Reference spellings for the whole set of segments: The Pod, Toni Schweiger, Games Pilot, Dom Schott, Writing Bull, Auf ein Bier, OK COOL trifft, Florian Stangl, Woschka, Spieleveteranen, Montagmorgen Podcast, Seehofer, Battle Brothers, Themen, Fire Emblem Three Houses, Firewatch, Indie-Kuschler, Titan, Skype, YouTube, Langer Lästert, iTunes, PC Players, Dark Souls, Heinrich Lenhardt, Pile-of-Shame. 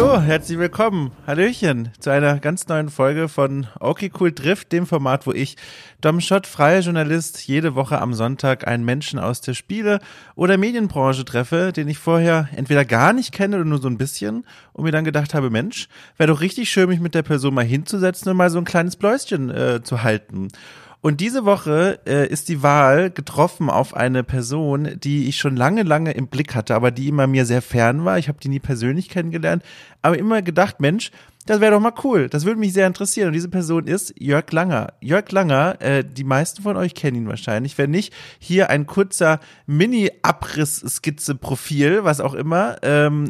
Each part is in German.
Hallo, herzlich willkommen. Hallöchen zu einer ganz neuen Folge von OK COOL trifft, dem Format, wo ich, Dom Schott, freier Journalist, jede Woche am Sonntag einen Menschen aus der Spiele- oder Medienbranche treffe, den ich vorher entweder gar nicht kenne oder nur so ein bisschen und mir dann gedacht habe, Mensch, wäre doch richtig schön, mich mit der Person mal hinzusetzen und mal so ein kleines Bläuschen zu halten. Und diese Woche ist die Wahl getroffen auf eine Person, die ich schon lange, lange im Blick hatte, aber die immer mir sehr fern war. Ich habe die nie persönlich kennengelernt, aber immer gedacht, Mensch, das wäre doch mal cool. Das würde mich sehr interessieren. Und diese Person ist Jörg Langer. Jörg Langer, die meisten von euch kennen ihn wahrscheinlich. Wenn nicht, hier ein kurzer Mini-Abriss-Skizze-Profil, was auch immer,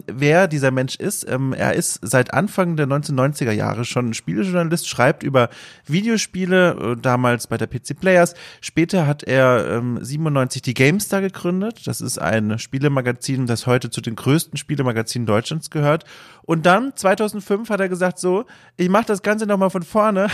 wer dieser Mensch ist. Er ist seit Anfang der 1990er Jahre schon Spielejournalist, schreibt über Videospiele, damals bei der PC Players. Später hat er 97 die GameStar gegründet. Das ist ein Spielemagazin, das heute zu den größten Spielemagazinen Deutschlands gehört. Und dann 2005 hat er gesagt, so, ich mache das Ganze nochmal von vorne,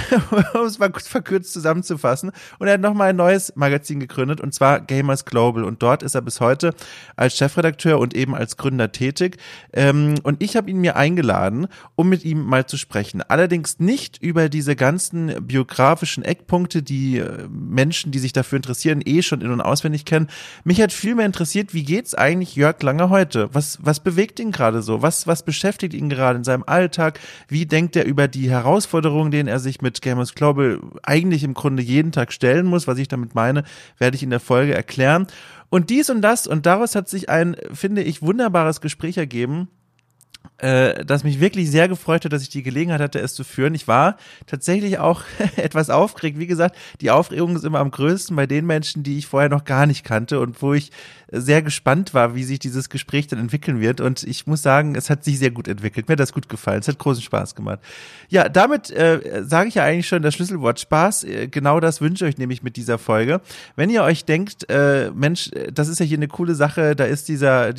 um es mal kurz verkürzt zusammenzufassen. Und er hat nochmal ein neues Magazin gegründet, und zwar Gamers Global. Und dort ist er bis heute als Chefredakteur und eben als Gründer tätig. Und ich habe ihn mir eingeladen, um mit ihm mal zu sprechen. Allerdings nicht über diese ganzen biografischen Eckpunkte, die Menschen, die sich dafür interessieren, eh schon in- und auswendig kennen. Mich hat viel mehr interessiert, wie geht's eigentlich Jörg Langer heute? Was bewegt ihn gerade so? Was beschäftigt ihn gerade in seinem Alltag? Wie denkt er über die Herausforderungen, denen er sich mit Gamers Global eigentlich im Grunde jeden Tag stellen muss? Was ich damit meine, werde ich in der Folge erklären. Und dies und das, und daraus hat sich ein, finde ich, wunderbares Gespräch ergeben, das mich wirklich sehr gefreut hat, dass ich die Gelegenheit hatte, es zu führen. Ich war tatsächlich auch etwas aufgeregt. Wie gesagt, die Aufregung ist immer am größten bei den Menschen, die ich vorher noch gar nicht kannte und wo ich sehr gespannt war, wie sich dieses Gespräch dann entwickeln wird. Und ich muss sagen, es hat sich sehr gut entwickelt. Mir hat das gut gefallen. Es hat großen Spaß gemacht. Ja, damit sage ich ja eigentlich schon das Schlüsselwort Spaß. Genau das wünsche ich euch nämlich mit dieser Folge. Wenn ihr euch denkt, Mensch, das ist ja hier eine coole Sache, da ist dieser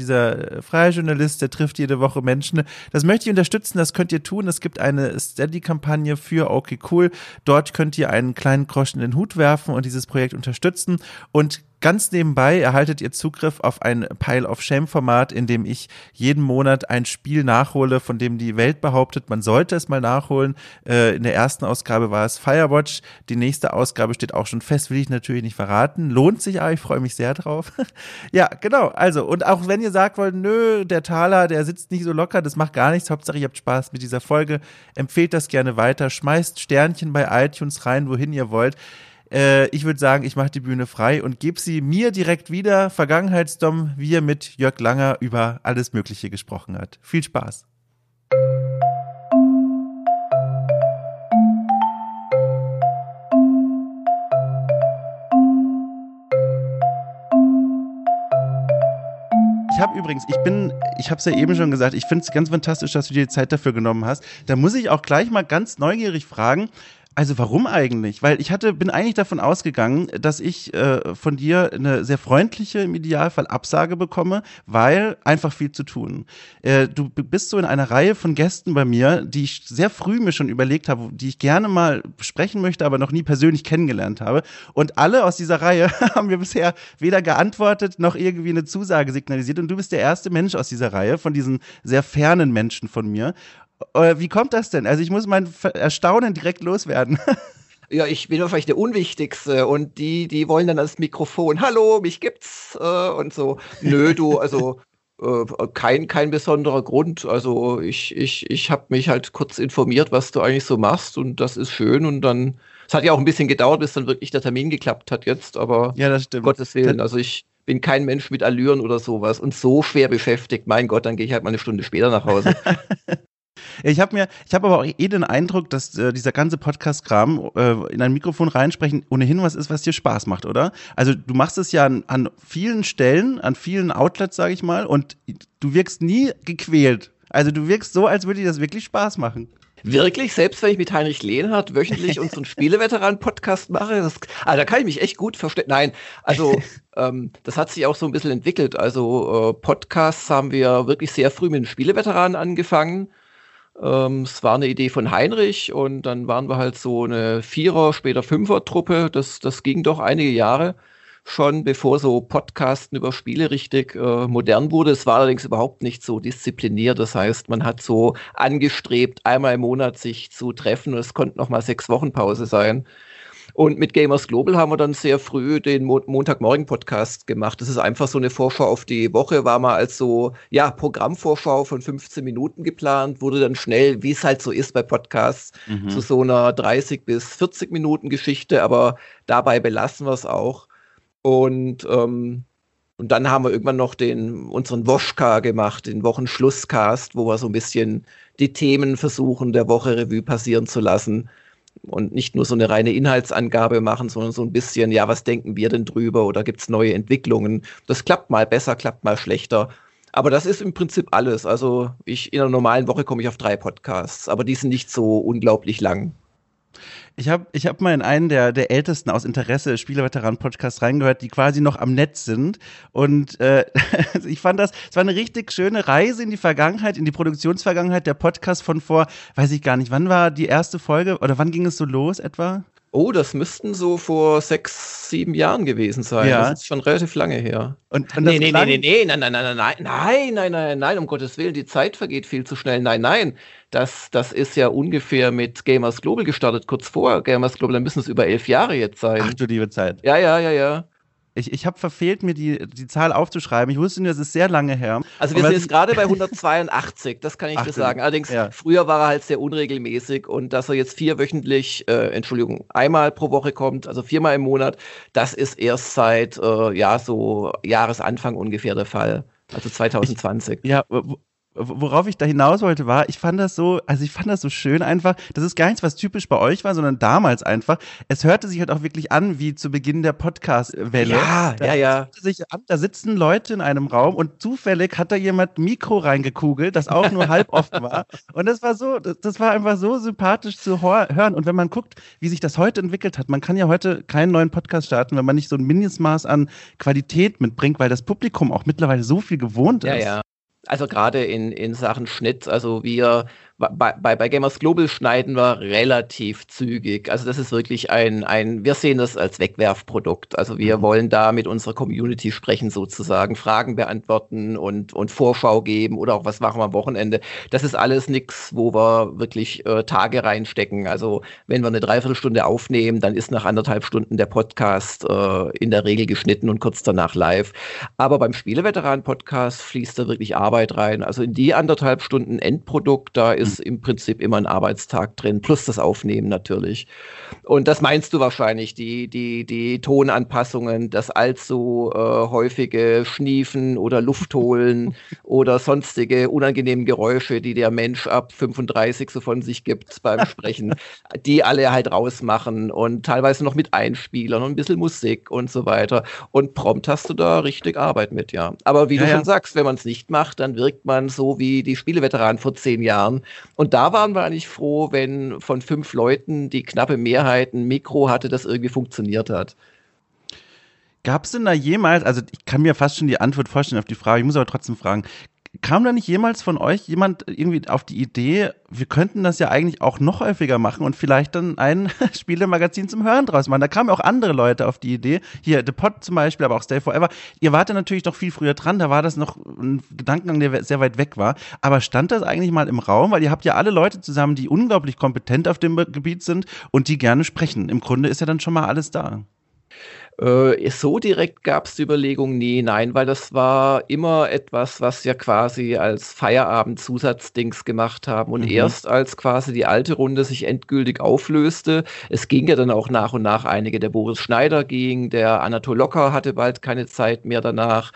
freie Journalist, der trifft jede Woche Menschen. Das möchte ich unterstützen, das könnt ihr tun. Es gibt eine Steady-Kampagne für OK COOL. Dort könnt ihr einen kleinen Groschen in den Hut werfen und dieses Projekt unterstützen. Und ganz nebenbei erhaltet ihr Zugriff auf ein Pile-of-Shame-Format, in dem ich jeden Monat ein Spiel nachhole, von dem die Welt behauptet, man sollte es mal nachholen. In der ersten Ausgabe war es Firewatch. Die nächste Ausgabe steht auch schon fest, will ich natürlich nicht verraten. Lohnt sich aber, ich freue mich sehr drauf. Ja, genau. Also, und auch wenn ihr sagt wollt, nö, der Thaler, der sitzt nicht so locker, das macht gar nichts. Hauptsache, ihr habt Spaß mit dieser Folge. Empfehlt das gerne weiter. Schmeißt Sternchen bei iTunes rein, wohin ihr wollt. Ich würde sagen, ich mache die Bühne frei und gebe sie mir direkt wieder, Vergangenheitsdom, wie er mit Jörg Langer über alles Mögliche gesprochen hat. Viel Spaß. Ich habe übrigens, ich habe es ja eben schon gesagt, ich finde es ganz fantastisch, dass du dir die Zeit dafür genommen hast. Da muss ich auch gleich mal ganz neugierig fragen, also warum eigentlich? Weil ich bin eigentlich davon ausgegangen, dass ich von dir eine sehr freundliche, im Idealfall Absage bekomme, weil einfach viel zu tun. Du bist so in einer Reihe von Gästen bei mir, die ich sehr früh mir schon überlegt habe, die ich gerne mal besprechen möchte, aber noch nie persönlich kennengelernt habe. Und alle aus dieser Reihe haben mir bisher weder geantwortet, noch irgendwie eine Zusage signalisiert. Und du bist der erste Mensch aus dieser Reihe, von diesen sehr fernen Menschen von mir. Wie kommt das denn? Also ich muss mein Erstaunen direkt loswerden. Ja, ich bin vielleicht der Unwichtigste und die wollen dann ans Mikrofon, hallo, mich gibt's und so. Nö, du, also kein besonderer Grund. Also ich habe mich halt kurz informiert, was du eigentlich so machst, und das ist schön, und dann, es hat ja auch ein bisschen gedauert, bis dann wirklich der Termin geklappt hat jetzt, aber ja, das stimmt. Gottes Willen, also ich bin kein Mensch mit Allüren oder sowas und so schwer beschäftigt, mein Gott, dann gehe ich halt mal eine Stunde später nach Hause. Ich habe aber auch den Eindruck, dass dieser ganze Podcast-Kram in ein Mikrofon reinsprechen ohnehin was ist, was dir Spaß macht, oder? Also du machst es ja an vielen Stellen, an vielen Outlets, sage ich mal, und du wirkst nie gequält. Also du wirkst so, als würde dir das wirklich Spaß machen. Wirklich, selbst wenn ich mit Heinrich Lenhardt wöchentlich unseren Spieleveteranen-Podcast mache, da kann ich mich echt gut verstehen. Nein, also das hat sich auch so ein bisschen entwickelt. Also Podcasts haben wir wirklich sehr früh mit den Spieleveteranen angefangen. Es war eine Idee von Heinrich, und dann waren wir halt so eine Vierer-, später Fünfer-Truppe. Das ging doch einige Jahre. schon, bevor so Podcasten über Spiele richtig modern wurde. Es war allerdings überhaupt nicht so diszipliniert. Das heißt, man hat so angestrebt, einmal im Monat sich zu treffen. Und es konnte nochmal 6 Wochen Pause sein. Und mit Gamers Global haben wir dann sehr früh den Montagmorgen Podcast gemacht. Das ist einfach so eine Vorschau auf die Woche, war mal als so, ja, Programmvorschau von 15 Minuten geplant, wurde dann schnell, wie es halt so ist bei Podcasts, zu so einer 30 bis 40 Minuten Geschichte, aber dabei belassen wir es auch. Und dann haben wir irgendwann noch unseren Woschka gemacht, den Wochenschlusscast, wo wir so ein bisschen die Themen versuchen, der Woche Revue passieren zu lassen. Und nicht nur so eine reine Inhaltsangabe machen, sondern so ein bisschen, ja, was denken wir denn drüber oder gibt es neue Entwicklungen? Das klappt mal besser, klappt mal schlechter. Aber das ist im Prinzip alles. Also in einer normalen Woche komme ich auf 3 Podcasts, aber die sind nicht so unglaublich lang. Ich hab mal in einen der ältesten aus Interesse Spieleveteranen-Podcasts reingehört, die quasi noch am Netz sind. Und ich fand es war eine richtig schöne Reise in die Vergangenheit, in die Produktionsvergangenheit. Der Podcast von vor, weiß ich gar nicht, wann war die erste Folge oder wann ging es so los etwa? Oh, das müssten so vor 6, 7 Jahren gewesen sein. Ja. Das ist schon relativ lange her. Und nein, um Gottes Willen, die Zeit vergeht viel zu schnell. Nein, das ist ja ungefähr mit Gamers Global gestartet, kurz vor Gamers Global, dann müssen es über 11 Jahre jetzt sein. Ach du liebe Zeit. Ja. Ich habe verfehlt, mir die Zahl aufzuschreiben. Ich wusste nur, das ist sehr lange her. Also wir sind jetzt gerade bei 182, das kann ich dir sagen. Allerdings, früher war er halt sehr unregelmäßig und dass er jetzt einmal pro Woche kommt, also 4-mal im Monat, das ist erst seit so Jahresanfang ungefähr der Fall, also 2020. Worauf ich da hinaus wollte war, ich fand das so schön einfach, das ist gar nichts, was typisch bei euch war, sondern damals einfach, es hörte sich halt auch wirklich an, wie zu Beginn der Podcast-Welle. Ja. Da sitzen Leute in einem Raum und zufällig hat da jemand Mikro reingekugelt, das auch nur halb offen war und das war einfach so sympathisch zu hören und wenn man guckt, wie sich das heute entwickelt hat, man kann ja heute keinen neuen Podcast starten, wenn man nicht so ein Mindestmaß an Qualität mitbringt, weil das Publikum auch mittlerweile so viel gewohnt ist. Ja. Also gerade in Sachen Schnitt, also wir bei Gamers Global schneiden wir relativ zügig. Also das ist wirklich wir sehen das als Wegwerfprodukt. Also wir wollen da mit unserer Community sprechen sozusagen, Fragen beantworten und Vorschau geben oder auch was machen wir am Wochenende. Das ist alles nichts, wo wir wirklich Tage reinstecken. Also wenn wir eine Dreiviertelstunde aufnehmen, dann ist nach 1,5 Stunden der Podcast in der Regel geschnitten und kurz danach live. Aber beim Spieleveteranen-Podcast fließt da wirklich Arbeit rein. Also in die 1,5 Stunden Endprodukt, da ist im Prinzip immer ein Arbeitstag drin, plus das Aufnehmen natürlich. Und das meinst du wahrscheinlich, die Tonanpassungen, das allzu häufige Schniefen oder Luftholen oder sonstige unangenehmen Geräusche, die der Mensch ab 35 so von sich gibt beim Sprechen, die alle halt rausmachen und teilweise noch mit Einspielern und ein bisschen Musik und so weiter. Und prompt hast du da richtig Arbeit mit, ja. Aber wie du schon sagst, wenn man es nicht macht, dann wirkt man so wie die Spieleveteranen vor 10 Jahren. Und da waren wir eigentlich froh, wenn von 5 Leuten die knappe Mehrheit ein Mikro hatte, das irgendwie funktioniert hat. Gab es denn da jemals, also ich kann mir fast schon die Antwort vorstellen auf die Frage, ich muss aber trotzdem fragen, kam da nicht jemals von euch jemand irgendwie auf die Idee, wir könnten das ja eigentlich auch noch häufiger machen und vielleicht dann ein Spielemagazin zum Hören draus machen? Da kamen auch andere Leute auf die Idee, hier The Pod zum Beispiel, aber auch Stay Forever. Ihr wart ja natürlich noch viel früher dran, da war das noch ein Gedankengang, der sehr weit weg war. Aber stand das eigentlich mal im Raum? Weil ihr habt ja alle Leute zusammen, die unglaublich kompetent auf dem Gebiet sind und die gerne sprechen. Im Grunde ist ja dann schon mal alles da. So direkt gab es die Überlegung, nee, nein, weil das war immer etwas, was wir quasi als Feierabend-Zusatzdings gemacht haben und erst als quasi die alte Runde sich endgültig auflöste, es ging ja dann auch nach und nach einige, der Boris Schneider ging, der Anatol Locker hatte bald keine Zeit mehr danach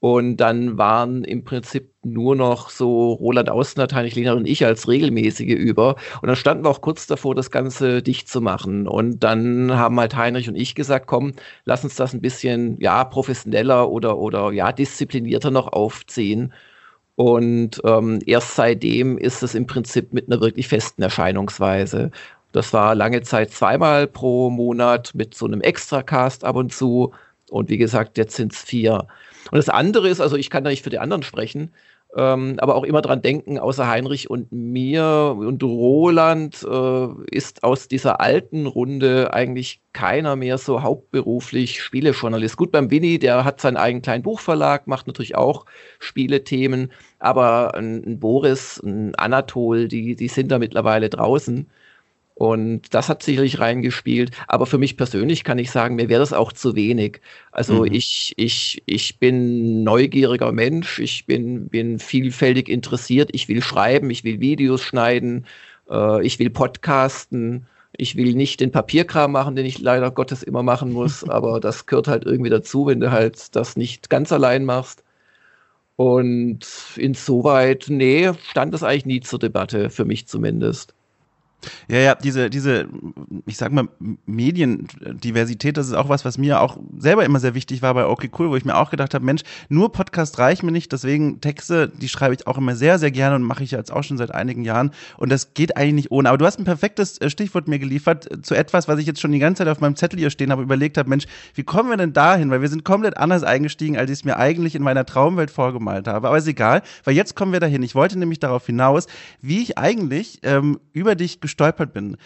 und dann waren im Prinzip nur noch so Roland Außenrath, Heinrich Lenhardt und ich als regelmäßige über. Und dann standen wir auch kurz davor, das Ganze dicht zu machen. Und dann haben halt Heinrich und ich gesagt, komm, lass uns das ein bisschen, ja, professioneller oder ja, disziplinierter noch aufziehen. Und erst seitdem ist es im Prinzip mit einer wirklich festen Erscheinungsweise. Das war lange Zeit 2-mal pro Monat mit so einem Extracast ab und zu. Und wie gesagt, jetzt sind es 4. Und das andere ist, also ich kann da nicht für die anderen sprechen, Aber auch immer dran denken, außer Heinrich und mir und Roland ist aus dieser alten Runde eigentlich keiner mehr so hauptberuflich Spielejournalist. Gut, beim Winnie, der hat seinen eigenen kleinen Buchverlag, macht natürlich auch Spielethemen, aber ein Boris, ein Anatol, die sind da mittlerweile draußen. Und das hat sicherlich reingespielt. Aber für mich persönlich kann ich sagen, mir wäre das auch zu wenig. Also ich bin ein neugieriger Mensch, ich bin vielfältig interessiert, ich will schreiben, ich will Videos schneiden, ich will podcasten, ich will nicht den Papierkram machen, den ich leider Gottes immer machen muss, aber das gehört halt irgendwie dazu, wenn du halt das nicht ganz allein machst. Und insoweit, nee, stand das eigentlich nie zur Debatte, für mich zumindest. Ja, diese, ich sag mal, Mediendiversität, das ist auch was mir auch selber immer sehr wichtig war bei OK COOL, wo ich mir auch gedacht habe, Mensch, nur Podcast reicht mir nicht, deswegen Texte, die schreibe ich auch immer sehr, sehr gerne und mache ich jetzt auch schon seit einigen Jahren und das geht eigentlich nicht ohne. Aber du hast ein perfektes Stichwort mir geliefert zu etwas, was ich jetzt schon die ganze Zeit auf meinem Zettel hier stehen habe, überlegt habe, Mensch, wie kommen wir denn dahin, weil wir sind komplett anders eingestiegen, als ich es mir eigentlich in meiner Traumwelt vorgemalt habe, aber ist egal, weil jetzt kommen wir dahin. Ich wollte nämlich darauf hinaus, wie ich eigentlich über dich gestolpert bin.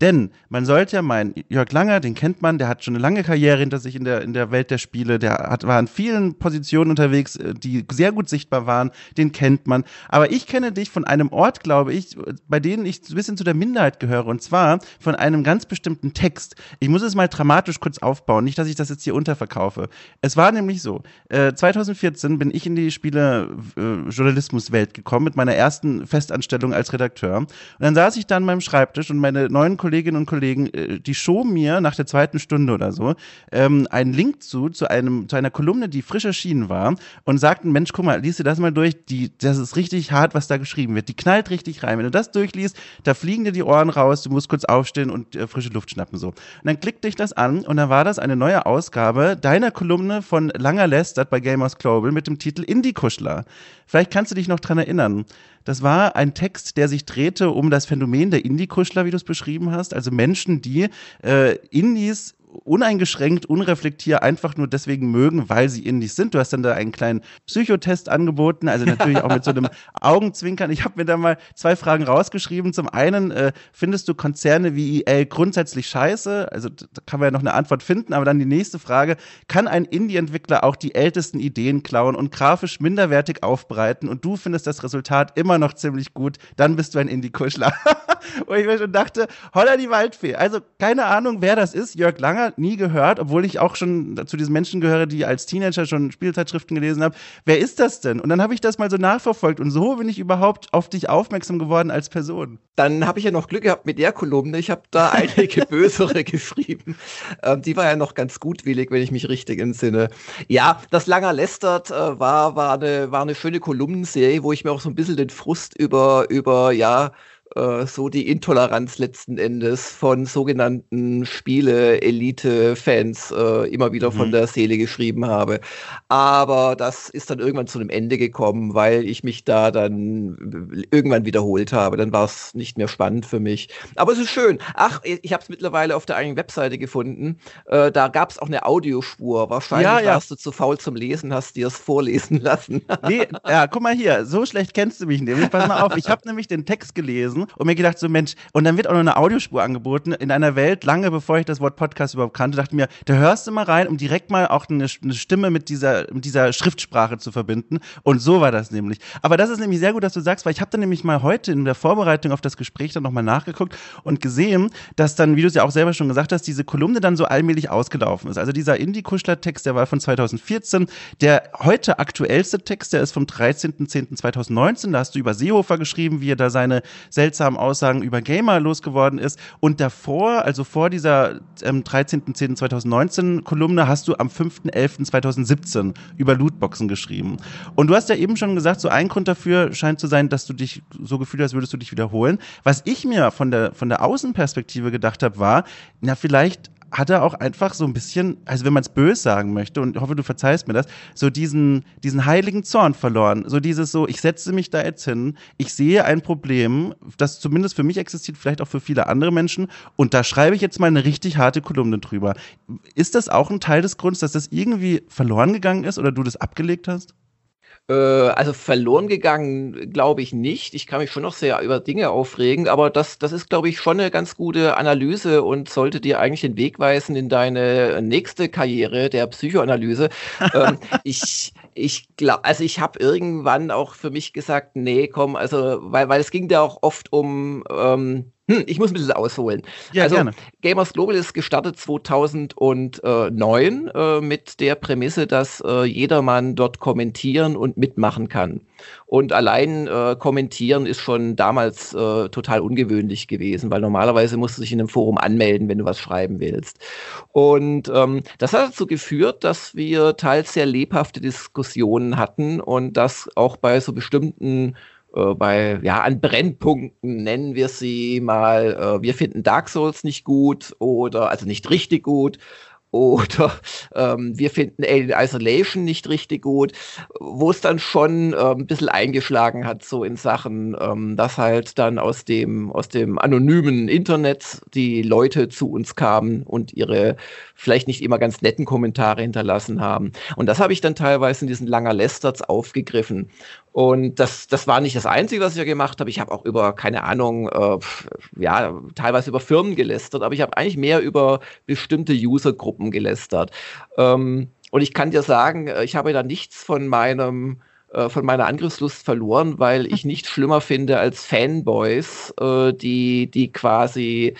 Denn man sollte ja meinen, Jörg Langer, den kennt man, der hat schon eine lange Karriere hinter sich in der Welt der Spiele, war in vielen Positionen unterwegs, die sehr gut sichtbar waren, den kennt man. Aber ich kenne dich von einem Ort, glaube ich, bei denen ich ein bisschen zu der Minderheit gehöre, und zwar von einem ganz bestimmten Text. Ich muss es mal dramatisch kurz aufbauen, nicht, dass ich das jetzt hier unterverkaufe. Es war nämlich so, 2014 bin ich in die Spiele-Journalismuswelt gekommen, mit meiner ersten Festanstellung als Redakteur. Und dann saß ich da an meinem Schreibtisch und meine neuen Kolleginnen und Kollegen, die schoben mir nach der zweiten Stunde oder so einen Link zu einer Kolumne, die frisch erschienen war, und sagten, Mensch, guck mal, liest dir das mal durch, das ist richtig hart, was da geschrieben wird, die knallt richtig rein, wenn du das durchliest, da fliegen dir die Ohren raus, du musst kurz aufstehen und frische Luft schnappen, so. Und dann klickte ich das an und dann war das eine neue Ausgabe deiner Kolumne von Langer Lästert bei Gamers Global mit dem Titel Indie-Kuschler. Vielleicht kannst du dich noch dran erinnern. Das war ein Text, der sich drehte um das Phänomen der Indie-Kuschler, wie du es beschrieben hast. Also Menschen, die Indies uneingeschränkt, unreflektiert einfach nur deswegen mögen, weil sie Indies sind. Du hast dann da einen kleinen Psychotest angeboten, also natürlich auch mit so einem Augenzwinkern. Ich habe mir da mal 2 Fragen rausgeschrieben. Zum einen, findest du Konzerne wie EA grundsätzlich scheiße? Also da kann man ja noch eine Antwort finden, aber dann die nächste Frage, kann ein Indie-Entwickler auch die ältesten Ideen klauen und grafisch minderwertig aufbereiten und du findest das Resultat immer noch ziemlich gut, dann bist du ein Indie-Kuschler. Und ich mir schon dachte, holla die Waldfee. Also keine Ahnung, wer das ist, Jörg Langer, nie gehört, obwohl ich auch schon zu diesen Menschen gehöre, die als Teenager schon Spielzeitschriften gelesen habe. Wer ist das denn? Und dann habe ich das mal so nachverfolgt und so bin ich überhaupt auf dich aufmerksam geworden als Person. Dann habe ich ja noch Glück gehabt mit der Kolumne. Ich habe da einige bösere geschrieben. Die war ja noch ganz gutwillig, wenn ich mich richtig entsinne. Ja, das Langer Lästert war eine schöne Kolumnenserie, wo ich mir auch so ein bisschen den Frust über die Intoleranz letzten Endes von sogenannten Spiele-Elite-Fans immer wieder von der Seele geschrieben habe. Aber das ist dann irgendwann zu einem Ende gekommen, weil ich mich da dann irgendwann wiederholt habe. Dann war es nicht mehr spannend für mich. Aber es ist schön. Ach, ich habe es mittlerweile auf der eigenen Webseite gefunden. Da gab es auch eine Audiospur. Wahrscheinlich warst du zu faul zum Lesen, hast dir es vorlesen lassen. Nee, ja, guck mal hier, so schlecht kennst du mich nämlich. Pass mal auf, ich habe nämlich den Text gelesen und mir gedacht, so Mensch, und dann wird auch noch eine Audiospur angeboten in einer Welt, lange bevor ich das Wort Podcast überhaupt kannte, dachte mir, da hörst du mal rein, um direkt mal auch eine Stimme mit dieser Schriftsprache zu verbinden, und so war das nämlich. Aber das ist nämlich sehr gut, dass du sagst, weil ich habe dann nämlich mal heute in der Vorbereitung auf das Gespräch dann nochmal nachgeguckt und gesehen, dass dann, wie du es ja auch selber schon gesagt hast, diese Kolumne dann so allmählich ausgelaufen ist. Also dieser Indie-Kuschler-Text, der war von 2014, der heute aktuellste Text, der ist vom 13.10.2019, da hast du über Seehofer geschrieben, wie er da seine seltsamen Aussagen über Gamer losgeworden ist. Und davor, also vor dieser 13.10.2019 Kolumne, hast du am 5.11.2017 über Lootboxen geschrieben. Und du hast ja eben schon gesagt, so ein Grund dafür scheint zu sein, dass du dich so gefühlt hast, würdest du dich wiederholen. Was ich mir von der Außenperspektive gedacht habe, war, na vielleicht hat er auch einfach so ein bisschen, also wenn man es böse sagen möchte, und ich hoffe, du verzeihst mir das, so diesen heiligen Zorn verloren. So dieses so, ich setze mich da jetzt hin, ich sehe ein Problem, das zumindest für mich existiert, vielleicht auch für viele andere Menschen, und da schreibe ich jetzt mal eine richtig harte Kolumne drüber. Ist das auch ein Teil des Grunds, dass das irgendwie verloren gegangen ist oder du das abgelegt hast? Also verloren gegangen, glaube ich nicht. Ich kann mich schon noch sehr über Dinge aufregen, aber das ist, glaube ich, schon eine ganz gute Analyse und sollte dir eigentlich den Weg weisen in deine nächste Karriere der Psychoanalyse. Ich habe irgendwann auch für mich gesagt, nee, komm, also, weil es ging da auch oft um, ich muss ein bisschen ausholen. Ja, also gerne. Gamers Global ist gestartet 2009 mit der Prämisse, dass jedermann dort kommentieren und mitmachen kann. Und allein kommentieren ist schon damals total ungewöhnlich gewesen, weil normalerweise musst du dich in einem Forum anmelden, wenn du was schreiben willst. Und das hat dazu geführt, dass wir teils sehr lebhafte Diskussionen hatten und das auch bei so bestimmten an Brennpunkten, nennen wir sie mal, wir finden Dark Souls nicht gut oder, also nicht richtig gut, oder wir finden Alien Isolation nicht richtig gut, wo es dann schon ein bisschen eingeschlagen hat, so in Sachen, dass halt dann aus dem anonymen Internet die Leute zu uns kamen und ihre vielleicht nicht immer ganz netten Kommentare hinterlassen haben. Und das habe ich dann teilweise in diesen Langer Lästerts aufgegriffen. Und das war nicht das Einzige, was ich ja gemacht habe. Ich habe auch über, keine Ahnung, teilweise über Firmen gelästert, aber ich habe eigentlich mehr über bestimmte Usergruppen gelästert. Und ich kann dir sagen, ich habe da nichts von meiner Angriffslust verloren, weil ich nichts schlimmer finde als Fanboys, die quasi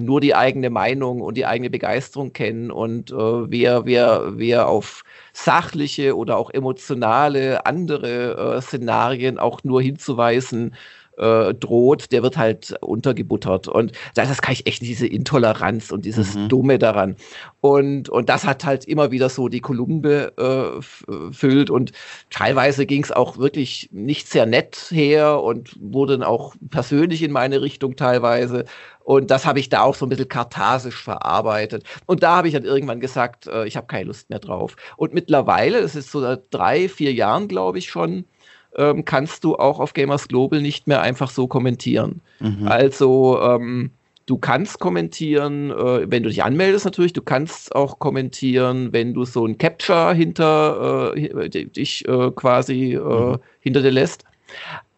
nur die eigene Meinung und die eigene Begeisterung kennen und wer auf sachliche oder auch emotionale andere Szenarien auch nur hinzuweisen droht, der wird halt untergebuttert. Und das kann ich echt nicht, diese Intoleranz und dieses Dumme daran. Und das hat halt immer wieder so die Kolumnen befüllt und teilweise ging es auch wirklich nicht sehr nett her und wurde dann auch persönlich in meine Richtung teilweise. Und das habe ich da auch so ein bisschen katharsisch verarbeitet. Und da habe ich dann irgendwann gesagt, ich habe keine Lust mehr drauf. Und mittlerweile, das ist so seit 3-4 Jahren, glaube ich schon, kannst du auch auf Gamers Global nicht mehr einfach so kommentieren. Also du kannst kommentieren, wenn du dich anmeldest natürlich, du kannst auch kommentieren, wenn du so ein Captcha hinter dir lässt.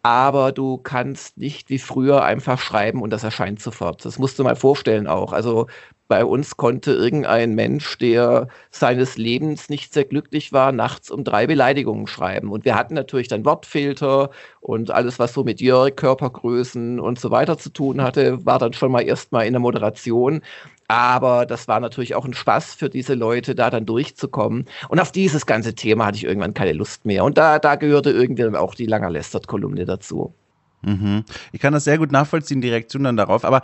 Aber du kannst nicht wie früher einfach schreiben und das erscheint sofort. Das musst du mal vorstellen auch. Also bei uns konnte irgendein Mensch, der seines Lebens nicht sehr glücklich war, nachts um 3 Beleidigungen schreiben. Und wir hatten natürlich dann Wortfilter und alles, was so mit Jörg, Körpergrößen und so weiter zu tun hatte, war dann schon mal erstmal in der Moderation. Aber das war natürlich auch ein Spaß für diese Leute, da dann durchzukommen. Und auf dieses ganze Thema hatte ich irgendwann keine Lust mehr. Und da gehörte irgendwie dann auch die Langer Lästert-Kolumne dazu. Ich kann das sehr gut nachvollziehen, die Reaktion dann darauf. Aber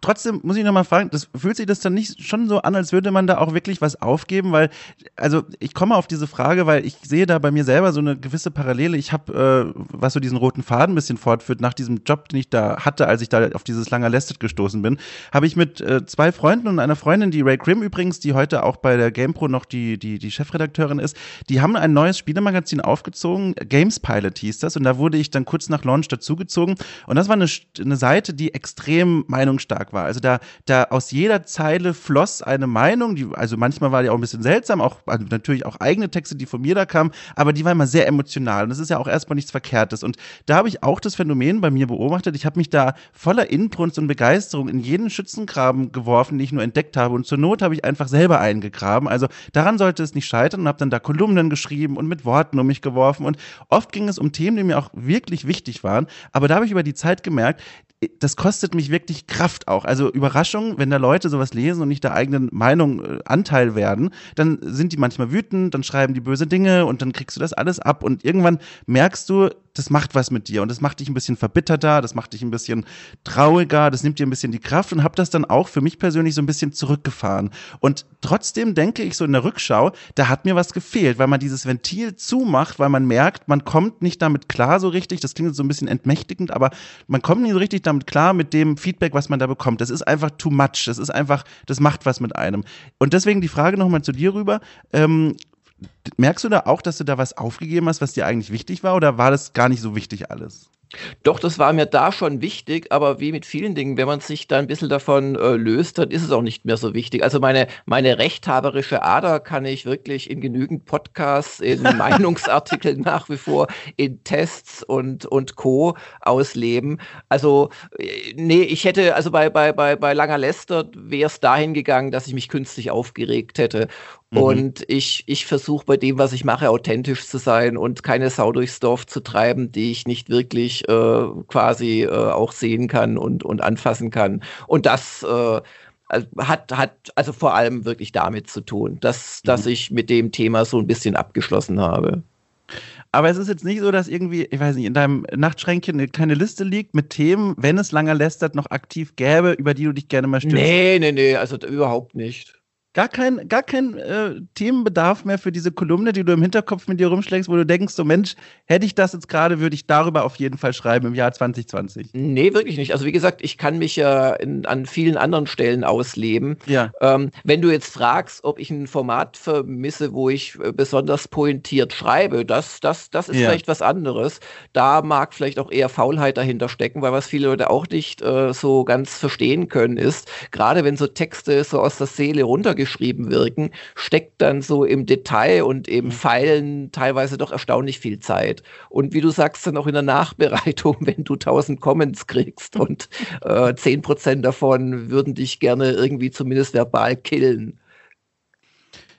trotzdem muss ich nochmal fragen, fühlt sich das dann nicht schon so an, als würde man da auch wirklich was aufgeben? Weil, also ich komme auf diese Frage, weil ich sehe da bei mir selber so eine gewisse Parallele. Ich habe, was so diesen roten Faden ein bisschen fortführt, nach diesem Job, den ich da hatte, als ich da auf dieses Langer Lästert gestoßen bin, habe ich mit 2 Freunden und einer Freundin, die Ray Grimm übrigens, die heute auch bei der GamePro noch die Chefredakteurin ist, die haben ein neues Spielemagazin aufgezogen, Games Pilot hieß das, und da wurde ich dann kurz nach Launch dazugezogen. Und das war eine Seite, die extrem meinungsstark war. Also da aus jeder Zeile floss eine Meinung, die, also manchmal war die auch ein bisschen seltsam, auch, also natürlich auch eigene Texte, die von mir da kamen, aber die war immer sehr emotional. Und das ist ja auch erstmal nichts Verkehrtes. Und da habe ich auch das Phänomen bei mir beobachtet. Ich habe mich da voller Inbrunst und Begeisterung in jeden Schützengraben geworfen, den ich nur entdeckt habe. Und zur Not habe ich einfach selber eingegraben. Also daran sollte es nicht scheitern und habe dann da Kolumnen geschrieben und mit Worten um mich geworfen. Und oft ging es um Themen, die mir auch wirklich wichtig waren. Aber da habe ich über die Zeit gemerkt, das kostet mich wirklich Kraft auch. Also Überraschung, wenn da Leute sowas lesen und nicht der eigenen Meinung Anteil werden, dann sind die manchmal wütend, dann schreiben die böse Dinge und dann kriegst du das alles ab. Und irgendwann merkst du, das macht was mit dir und das macht dich ein bisschen verbitterter, das macht dich ein bisschen trauriger, das nimmt dir ein bisschen die Kraft und habe das dann auch für mich persönlich so ein bisschen zurückgefahren. Und trotzdem denke ich so in der Rückschau, da hat mir was gefehlt, weil man dieses Ventil zumacht, weil man merkt, man kommt nicht damit klar so richtig, das klingt so ein bisschen entmächtigend, aber man kommt nicht so richtig damit klar mit dem Feedback, was man da bekommt. Das ist einfach too much, das ist einfach, das macht was mit einem. Und deswegen die Frage nochmal zu dir rüber, merkst du da auch, dass du da was aufgegeben hast, was dir eigentlich wichtig war, oder war das gar nicht so wichtig alles? Doch, das war mir da schon wichtig, aber wie mit vielen Dingen, wenn man sich da ein bisschen davon löst, dann ist es auch nicht mehr so wichtig. Also meine rechthaberische Ader kann ich wirklich in genügend Podcasts, in Meinungsartikeln nach wie vor, in Tests und Co. ausleben. Also nee, ich hätte, also bei Langer Lästert wäre es dahin gegangen, dass ich mich künstlich aufgeregt hätte. Und ich versuche bei dem, was ich mache, authentisch zu sein und keine Sau durchs Dorf zu treiben, die ich nicht wirklich auch sehen kann und anfassen kann. Und das hat also vor allem wirklich damit zu tun, dass ich mit dem Thema so ein bisschen abgeschlossen habe. Aber es ist jetzt nicht so, dass irgendwie, ich weiß nicht, in deinem Nachtschränkchen eine kleine Liste liegt mit Themen, wenn es Langer Lästert noch aktiv gäbe, über die du dich gerne mal stützt. Nee, also überhaupt nicht. Gar kein Themenbedarf mehr für diese Kolumne, die du im Hinterkopf mit dir rumschlägst, wo du denkst, so Mensch, hätte ich das jetzt gerade, würde ich darüber auf jeden Fall schreiben im Jahr 2020. Nee, wirklich nicht. Also wie gesagt, ich kann mich ja an vielen anderen Stellen ausleben. Ja. Wenn du jetzt fragst, ob ich ein Format vermisse, wo ich besonders pointiert schreibe, das ist vielleicht was anderes. Da mag vielleicht auch eher Faulheit dahinter stecken, weil was viele Leute auch nicht so ganz verstehen können ist, gerade wenn so Texte so aus der Seele runtergehen, geschrieben wirken, steckt dann so im Detail und im Feilen teilweise doch erstaunlich viel Zeit. Und wie du sagst, dann auch in der Nachbereitung, wenn du 1000 Comments kriegst und 10% davon würden dich gerne irgendwie zumindest verbal killen.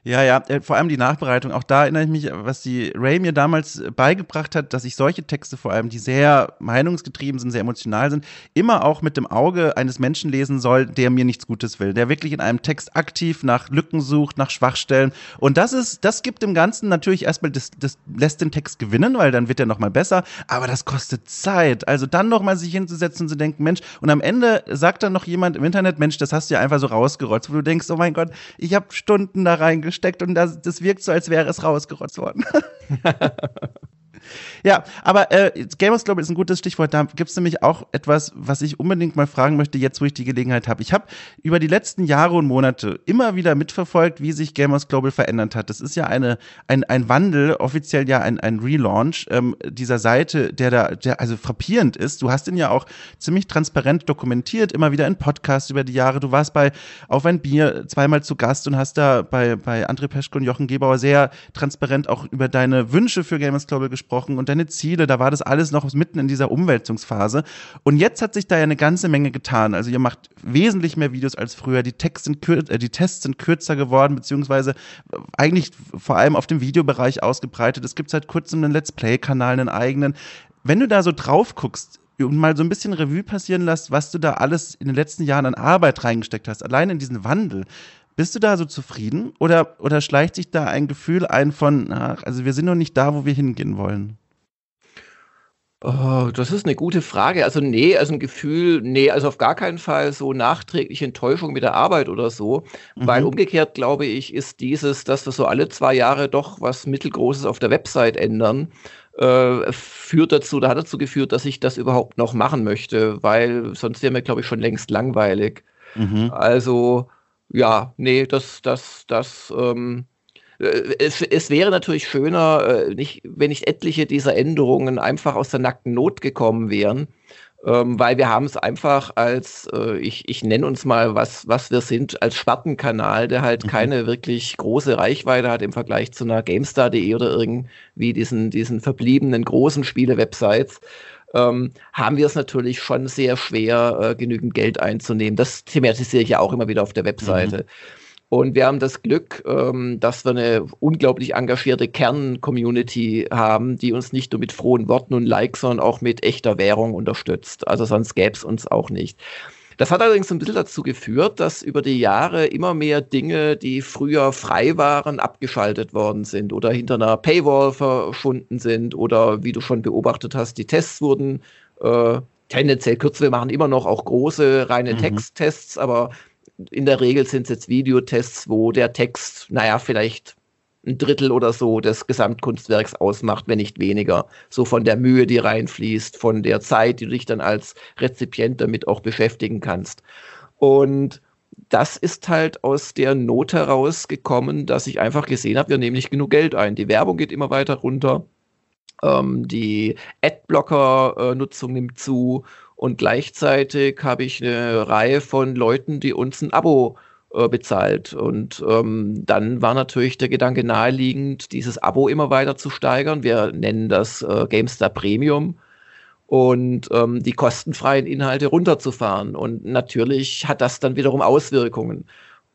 Ja, vor allem die Nachbereitung. Auch da erinnere ich mich, was die Ray mir damals beigebracht hat, dass ich solche Texte vor allem, die sehr meinungsgetrieben sind, sehr emotional sind, immer auch mit dem Auge eines Menschen lesen soll, der mir nichts Gutes will, der wirklich in einem Text aktiv nach Lücken sucht, nach Schwachstellen. Und das gibt dem Ganzen natürlich erstmal, das lässt den Text gewinnen, weil dann wird er nochmal besser, aber das kostet Zeit. Also dann nochmal sich hinzusetzen und zu denken, Mensch, und am Ende sagt dann noch jemand im Internet, Mensch, das hast du ja einfach so rausgerotzt, wo du denkst, oh mein Gott, ich habe Stunden da reingeschrieben. Steckt und das wirkt so, als wäre es rausgerotzt worden. Ja, aber Gamers Global ist ein gutes Stichwort. Da gibt es nämlich auch etwas, was ich unbedingt mal fragen möchte, jetzt wo ich die Gelegenheit habe. Ich habe über die letzten Jahre und Monate immer wieder mitverfolgt, wie sich Gamers Global verändert hat. Das ist ja ein Wandel, offiziell ja ein Relaunch dieser Seite, der also frappierend ist. Du hast ihn ja auch ziemlich transparent dokumentiert, immer wieder in Podcasts über die Jahre. Du warst bei Auf ein Bier zweimal zu Gast und hast da bei André Peschko und Jochen Gebauer sehr transparent auch über deine Wünsche für Gamers Global gesprochen. Und deine Ziele, da war das alles noch mitten in dieser Umwälzungsphase. Und jetzt hat sich da ja eine ganze Menge getan. Also ihr macht wesentlich mehr Videos als früher. Die Tests sind kürzer geworden, beziehungsweise eigentlich vor allem auf dem Videobereich ausgebreitet. Es gibt seit kurzem einen Let's Play-Kanal, einen eigenen. Wenn du da so drauf guckst und mal so ein bisschen Revue passieren lässt, was du da alles in den letzten Jahren an Arbeit reingesteckt hast, allein in diesen Wandel, bist du da so zufrieden oder schleicht sich da ein Gefühl ein von, also wir sind noch nicht da, wo wir hingehen wollen? Oh, das ist eine gute Frage. Also nee, also ein Gefühl, nee, also auf gar keinen Fall so nachträgliche Enttäuschung mit der Arbeit oder so, weil umgekehrt, glaube ich, ist dieses, dass wir so alle 2 Jahre doch was Mittelgroßes auf der Website ändern, hat dazu geführt, dass ich das überhaupt noch machen möchte, weil sonst wäre mir, glaube ich, schon längst langweilig. Mhm. Also ja, nee, es wäre natürlich schöner, wenn nicht etliche dieser Änderungen einfach aus der nackten Not gekommen wären, weil wir haben es einfach als, ich nenne uns mal, was wir sind, als Spartenkanal, der halt keine wirklich große Reichweite hat im Vergleich zu einer GameStar.de oder irgendwie diesen verbliebenen großen Spiele-Websites. Haben wir es natürlich schon sehr schwer, genügend Geld einzunehmen. Das thematisiere ich ja auch immer wieder auf der Webseite. Und wir haben das Glück, dass wir eine unglaublich engagierte Kern-Community haben, die uns nicht nur mit frohen Worten und Likes, sondern auch mit echter Währung unterstützt. Also sonst gäbe es uns auch nicht. Das hat allerdings ein bisschen dazu geführt, dass über die Jahre immer mehr Dinge, die früher frei waren, abgeschaltet worden sind oder hinter einer Paywall verschwunden sind oder, wie du schon beobachtet hast, die Tests wurden tendenziell kürzer. Wir machen immer noch auch große, reine Texttests, aber in der Regel sind es jetzt Videotests, wo der Text, vielleicht 1/3 oder so des Gesamtkunstwerks ausmacht, wenn nicht weniger. So von der Mühe, die reinfließt, von der Zeit, die du dich dann als Rezipient damit auch beschäftigen kannst. Und das ist halt aus der Not herausgekommen, dass ich einfach gesehen habe, wir nehmen nicht genug Geld ein. Die Werbung geht immer weiter runter. Die Adblocker-Nutzung nimmt zu und gleichzeitig habe ich eine Reihe von Leuten, die uns ein Abo bezahlt. Und dann war natürlich der Gedanke naheliegend, dieses Abo immer weiter zu steigern. Wir nennen das GameStar Premium und die kostenfreien Inhalte runterzufahren. Und natürlich hat das dann wiederum Auswirkungen.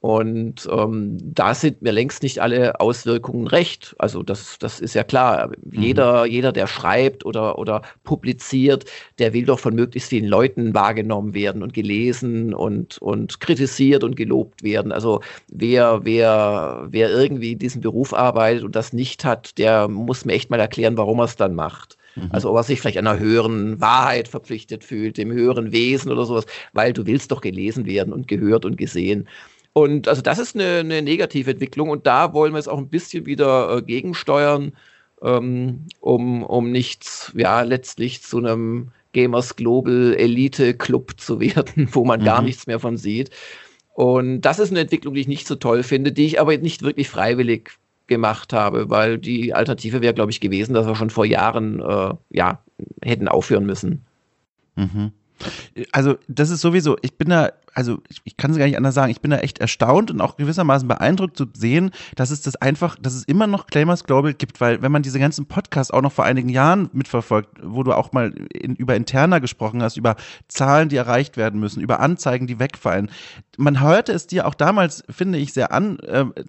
Und da sind mir längst nicht alle Auswirkungen recht. Also das ist ja klar. Jeder, der schreibt oder publiziert, der will doch von möglichst vielen Leuten wahrgenommen werden und gelesen und kritisiert und gelobt werden. Also wer irgendwie in diesem Beruf arbeitet und das nicht hat, der muss mir echt mal erklären, warum er es dann macht. Also ob er sich vielleicht einer höheren Wahrheit verpflichtet fühlt, dem höheren Wesen oder sowas, weil du willst doch gelesen werden und gehört und gesehen. Und also das ist eine negative Entwicklung und da wollen wir es auch ein bisschen wieder gegensteuern, um nichts, ja, letztlich zu einem Gamers Global Elite Club zu werden, wo man gar nichts mehr von sieht. Und das ist eine Entwicklung, die ich nicht so toll finde, die ich aber nicht wirklich freiwillig gemacht habe, weil die Alternative wäre, glaube ich, gewesen, dass wir schon vor Jahren hätten aufhören müssen. Also das ist sowieso, ich bin da, also ich kann es gar nicht anders sagen, ich bin da echt erstaunt und auch gewissermaßen beeindruckt zu sehen, dass es immer noch Gamers Global gibt, weil wenn man diese ganzen Podcasts auch noch vor einigen Jahren mitverfolgt, wo du auch mal über Interna gesprochen hast, über Zahlen, die erreicht werden müssen, über Anzeigen, die wegfallen, man hörte es dir auch damals, finde ich, sehr an,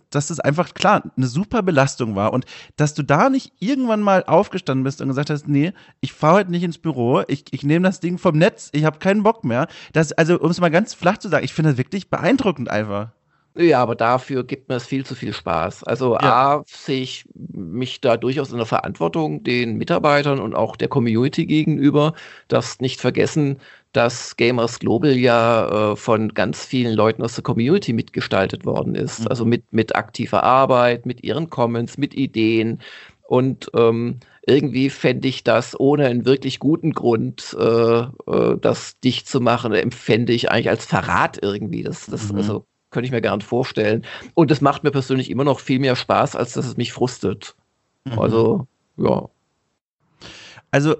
dass es einfach, klar, eine super Belastung war und dass du da nicht irgendwann mal aufgestanden bist und gesagt hast, nee, ich fahre heute nicht ins Büro, ich nehme das Ding vom Netz, ich habe keinen Bock mehr. Das, also um es mal ganz flach zu sagen, ich finde das wirklich beeindruckend einfach. Ja, aber dafür gibt mir es viel zu viel Spaß. Also ja. A, sehe ich mich da durchaus in der Verantwortung den Mitarbeitern und auch der Community gegenüber. Darfst nicht vergessen, dass Gamers Global ja von ganz vielen Leuten aus der Community mitgestaltet worden ist. Also mit aktiver Arbeit, mit ihren Comments, mit Ideen. Und irgendwie fände ich das ohne einen wirklich guten Grund, das dicht zu machen, empfände ich eigentlich als Verrat irgendwie. Also könnte ich mir gar nicht vorstellen. Und das macht mir persönlich immer noch viel mehr Spaß, als dass es mich frustet. Also, ja. Also,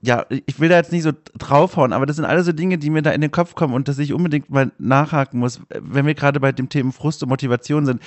ja, ich will da jetzt nicht so draufhauen, aber das sind alle so Dinge, die mir da in den Kopf kommen und dass ich unbedingt mal nachhaken muss, wenn wir gerade bei dem Thema Frust und Motivation sind.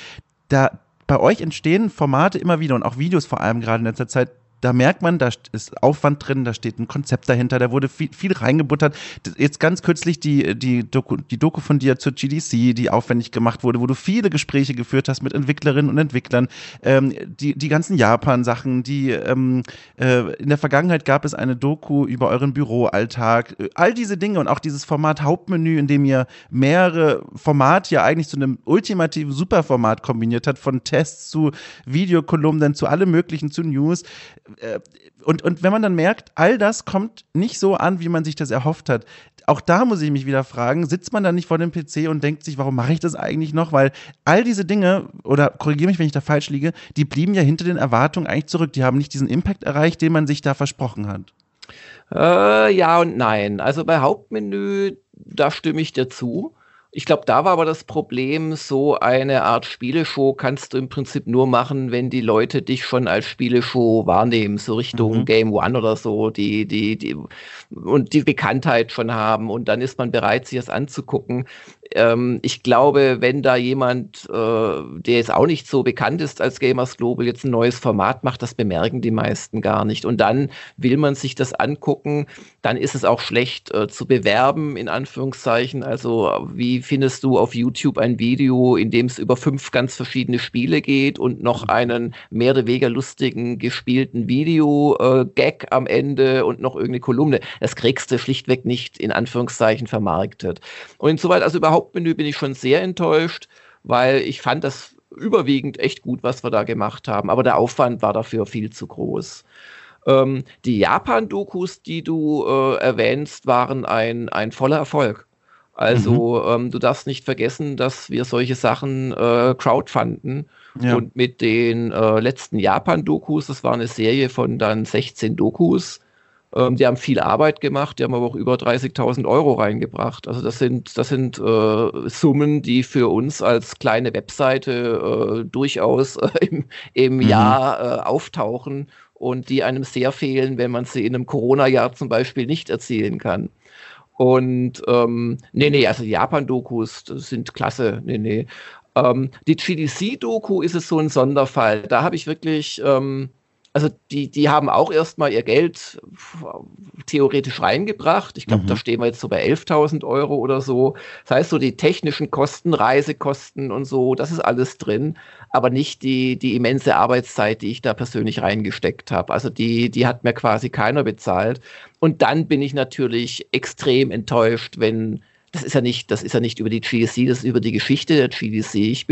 Da bei euch entstehen Formate immer wieder und auch Videos vor allem gerade in letzter Zeit, da merkt man, da ist Aufwand drin, da steht ein Konzept dahinter, da wurde viel reingebuttert. Jetzt ganz kürzlich die Doku von dir zur GDC, die aufwendig gemacht wurde, wo du viele Gespräche geführt hast mit Entwicklerinnen und Entwicklern. Die ganzen Japan-Sachen, in der Vergangenheit gab es eine Doku über euren Büroalltag. All diese Dinge und auch dieses Format Hauptmenü, in dem ihr mehrere Formate ja eigentlich zu einem ultimativen Superformat kombiniert habt, von Tests zu Videokolumnen, zu allem möglichen, zu News. Und wenn man dann merkt, all das kommt nicht so an, wie man sich das erhofft hat, auch da muss ich mich wieder fragen, sitzt man dann nicht vor dem PC und denkt sich, warum mache ich das eigentlich noch? Weil all diese Dinge, oder korrigiere mich, wenn ich da falsch liege, die blieben ja hinter den Erwartungen eigentlich zurück. Die haben nicht diesen Impact erreicht, den man sich da versprochen hat. Ja und nein. Also bei Hauptmenü, da stimme ich dir zu. Ich glaube, da war aber das Problem, so eine Art Spieleshow kannst du im Prinzip nur machen, wenn die Leute dich schon als Spieleshow wahrnehmen, so Richtung Game One oder so, und die Bekanntheit schon haben und dann ist man bereit, sich das anzugucken. Ich glaube, wenn da jemand, der jetzt auch nicht so bekannt ist als Gamers Global, jetzt ein neues Format macht, das bemerken die meisten gar nicht. Und dann will man sich das angucken, dann ist es auch schlecht zu bewerben, in Anführungszeichen. Also wie findest du auf YouTube ein Video, in dem es über 5 ganz verschiedene Spiele geht und noch einen mehr oder weniger lustigen gespielten Video-Gag am Ende und noch irgendeine Kolumne? Das kriegst du schlichtweg nicht, in Anführungszeichen, vermarktet. Und insoweit, also überhaupt Hauptmenü bin ich schon sehr enttäuscht, weil ich fand das überwiegend echt gut, was wir da gemacht haben. Aber der Aufwand war dafür viel zu groß. Die Japan-Dokus, die du erwähnst, waren ein voller Erfolg. Also du darfst nicht vergessen, dass wir solche Sachen crowdfunden. Ja. Und mit den letzten Japan-Dokus, das war eine Serie von dann 16 Dokus, die haben viel Arbeit gemacht, die haben aber auch über 30.000 € reingebracht. Also das sind Summen, die für uns als kleine Webseite durchaus im Jahr auftauchen. und die einem sehr fehlen, wenn man sie in einem Corona-Jahr zum Beispiel nicht erzielen kann. Und also Japan-Dokus sind klasse, die GDC-Doku ist es so ein Sonderfall, da habe ich wirklich, die haben auch erstmal ihr Geld theoretisch reingebracht, ich glaube, da stehen wir jetzt so bei 11.000 Euro oder so, das heißt so die technischen Kosten, Reisekosten und so, das ist alles drin, aber nicht die immense Arbeitszeit, die ich da persönlich reingesteckt habe, also die hat mir quasi keiner bezahlt und dann bin ich natürlich extrem enttäuscht, wenn Das ist ja nicht über die GDC, das ist über die Geschichte der GDC. Ich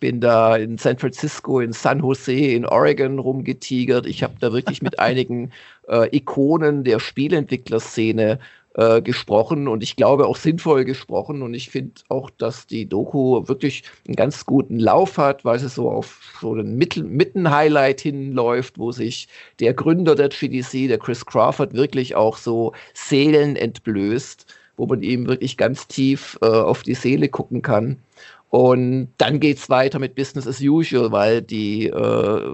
bin da in San Francisco, in San Jose, in Oregon rumgetigert. Ich habe da wirklich mit einigen Ikonen der Spieleentwicklerszene gesprochen und ich glaube auch sinnvoll gesprochen. Und ich finde auch, dass die Doku wirklich einen ganz guten Lauf hat, weil sie so auf so einen Mitten-Highlight hinläuft, wo sich der Gründer der GDC, der Chris Crawford, wirklich auch so Seelen entblößt, wo man eben wirklich ganz tief auf die Seele gucken kann. Und dann geht es weiter mit Business as usual, weil die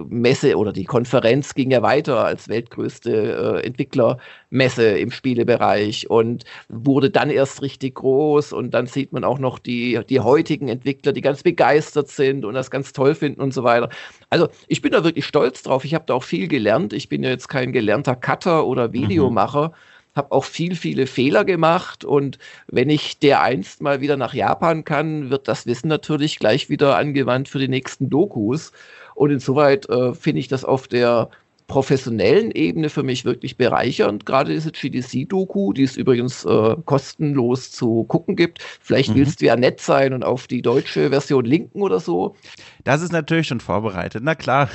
Messe oder die Konferenz ging ja weiter als weltgrößte Entwicklermesse im Spielebereich und wurde dann erst richtig groß. Und dann sieht man auch noch die heutigen Entwickler, die ganz begeistert sind und das ganz toll finden und so weiter. Also ich bin da wirklich stolz drauf. Ich habe da auch viel gelernt. Ich bin ja jetzt kein gelernter Cutter oder Videomacher, habe auch viele Fehler gemacht und wenn ich dereinst mal wieder nach Japan kann, wird das Wissen natürlich gleich wieder angewandt für die nächsten Dokus und insoweit finde ich das auf der professionellen Ebene für mich wirklich bereichernd, gerade diese GDC-Doku, die es übrigens kostenlos zu gucken gibt. Vielleicht willst du ja nett sein und auf die deutsche Version linken oder so. Das ist natürlich schon vorbereitet, na klar.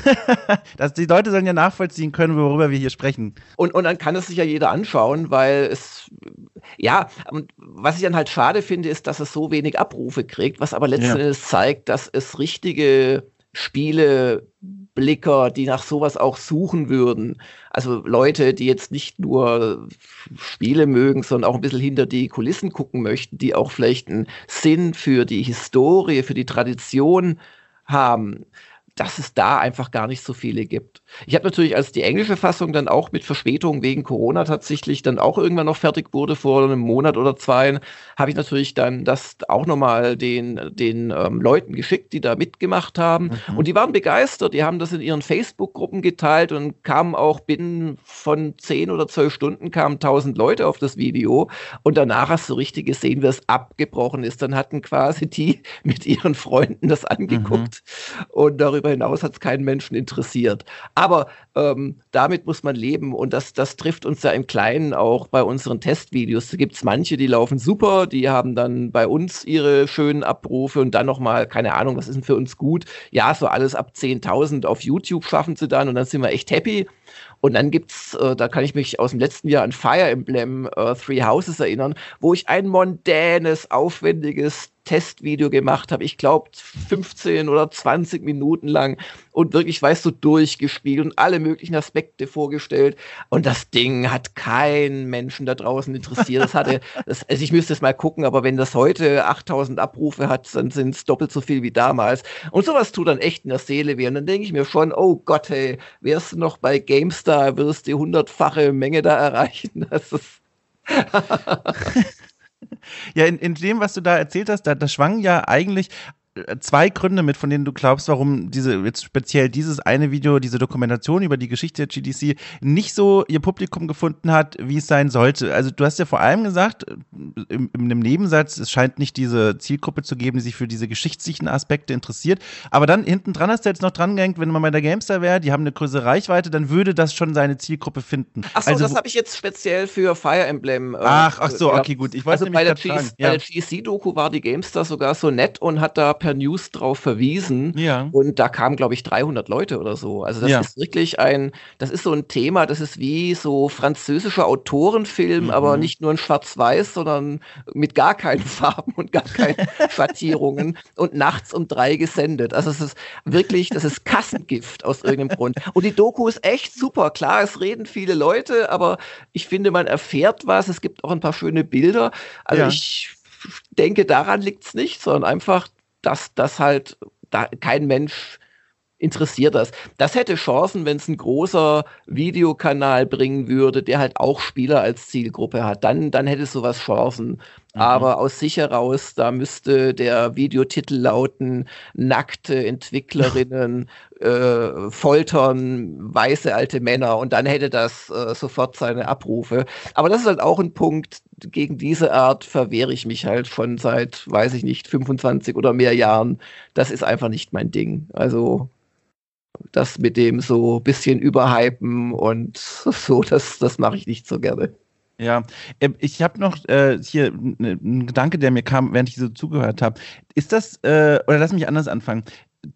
Die Leute sollen ja nachvollziehen können, worüber wir hier sprechen. Und dann kann es sich ja jeder anschauen, weil es, und was ich dann halt schade finde, ist, dass es so wenig Abrufe kriegt, was aber letzten Endes zeigt, dass es richtige Spieleblicker, die nach sowas auch suchen würden. Also Leute, die jetzt nicht nur Spiele mögen, sondern auch ein bisschen hinter die Kulissen gucken möchten, die auch vielleicht einen Sinn für die Historie, für die Tradition haben, dass es da einfach gar nicht so viele gibt. Ich habe natürlich, als die englische Fassung dann auch mit Verspätung wegen Corona tatsächlich dann auch irgendwann noch fertig wurde, vor einem Monat oder zwei, habe ich natürlich dann das auch nochmal den Leuten geschickt, die da mitgemacht haben. Und die waren begeistert, die haben das in ihren Facebook-Gruppen geteilt und kamen auch binnen von 10 oder 12 Stunden kamen 1000 Leute auf das Video und danach hast du richtig gesehen, wie es abgebrochen ist. Dann hatten quasi die mit ihren Freunden das angeguckt und darüber hinaus hat es keinen Menschen interessiert. Aber damit muss man leben und das trifft uns ja im Kleinen auch bei unseren Testvideos. Da gibt es manche, die laufen super, die haben dann bei uns ihre schönen Abrufe und dann nochmal, keine Ahnung, was ist denn für uns gut? Ja, so alles ab 10.000 auf YouTube schaffen sie dann und dann sind wir echt happy. Und dann gibt's, da kann ich mich aus dem letzten Jahr an Fire Emblem Three Houses erinnern, wo ich ein mondänes, aufwendiges Testvideo gemacht habe. Ich glaube 15 oder 20 Minuten lang und wirklich, weißt du, durchgespielt und alle möglichen Aspekte vorgestellt. Und das Ding hat keinen Menschen da draußen interessiert. Also ich müsste es mal gucken, aber wenn das heute 8000 Abrufe hat, dann sind es doppelt so viel wie damals. Und sowas tut dann echt in der Seele weh. Und dann denke ich mir schon, oh Gott, hey, wärst du noch bei GameStar, würdest die 100-fache Menge da erreichen. Das ist ja, in dem, was du da erzählt hast, da schwangen ja eigentlich zwei Gründe mit, von denen du glaubst, warum jetzt speziell dieses eine Video, diese Dokumentation über die Geschichte der GDC nicht so ihr Publikum gefunden hat, wie es sein sollte. Also du hast ja vor allem gesagt, in einem Nebensatz, es scheint nicht diese Zielgruppe zu geben, die sich für diese geschichtlichen Aspekte interessiert. Aber dann hinten dran hast du jetzt noch dran gehängt, wenn man bei der GameStar wäre, die haben eine größere Reichweite, dann würde das schon seine Zielgruppe finden. Ach so, also, das habe ich jetzt speziell für Fire Emblem. Ach so, okay, gut. Ich wollte nämlich gerade fragen. Bei der GDC-Doku war die GameStar sogar so nett und hat da per News drauf verwiesen und da kamen, glaube ich, 300 Leute oder so. Also das ist wirklich das ist so ein Thema, das ist wie so französischer Autorenfilm, aber nicht nur in Schwarz-Weiß, sondern mit gar keinen Farben und gar keinen Schattierungen und nachts um 3 gesendet. Also es ist wirklich, das ist Kassengift aus irgendeinem Grund. Und die Doku ist echt super. Klar, es reden viele Leute, aber ich finde, man erfährt was. Es gibt auch ein paar schöne Bilder. Also ich denke, daran liegt es nicht, sondern einfach, dass das halt da kein Mensch interessiert das. Das hätte Chancen, wenn es ein großer Videokanal bringen würde, der halt auch Spieler als Zielgruppe hat. Dann hätte sowas Chancen. Mhm. Aber aus sich heraus, da müsste der Videotitel lauten: nackte Entwicklerinnen foltern weiße alte Männer, und dann hätte das sofort seine Abrufe. Aber das ist halt auch ein Punkt, gegen diese Art verwehre ich mich halt schon seit, weiß ich nicht, 25 oder mehr Jahren. Das ist einfach nicht mein Ding. Also das mit dem so ein bisschen überhypen und so, das mache ich nicht so gerne. Ja, ich habe noch hier einen Gedanke, der mir kam, während ich so zugehört habe. Ist das, oder lass mich anders anfangen.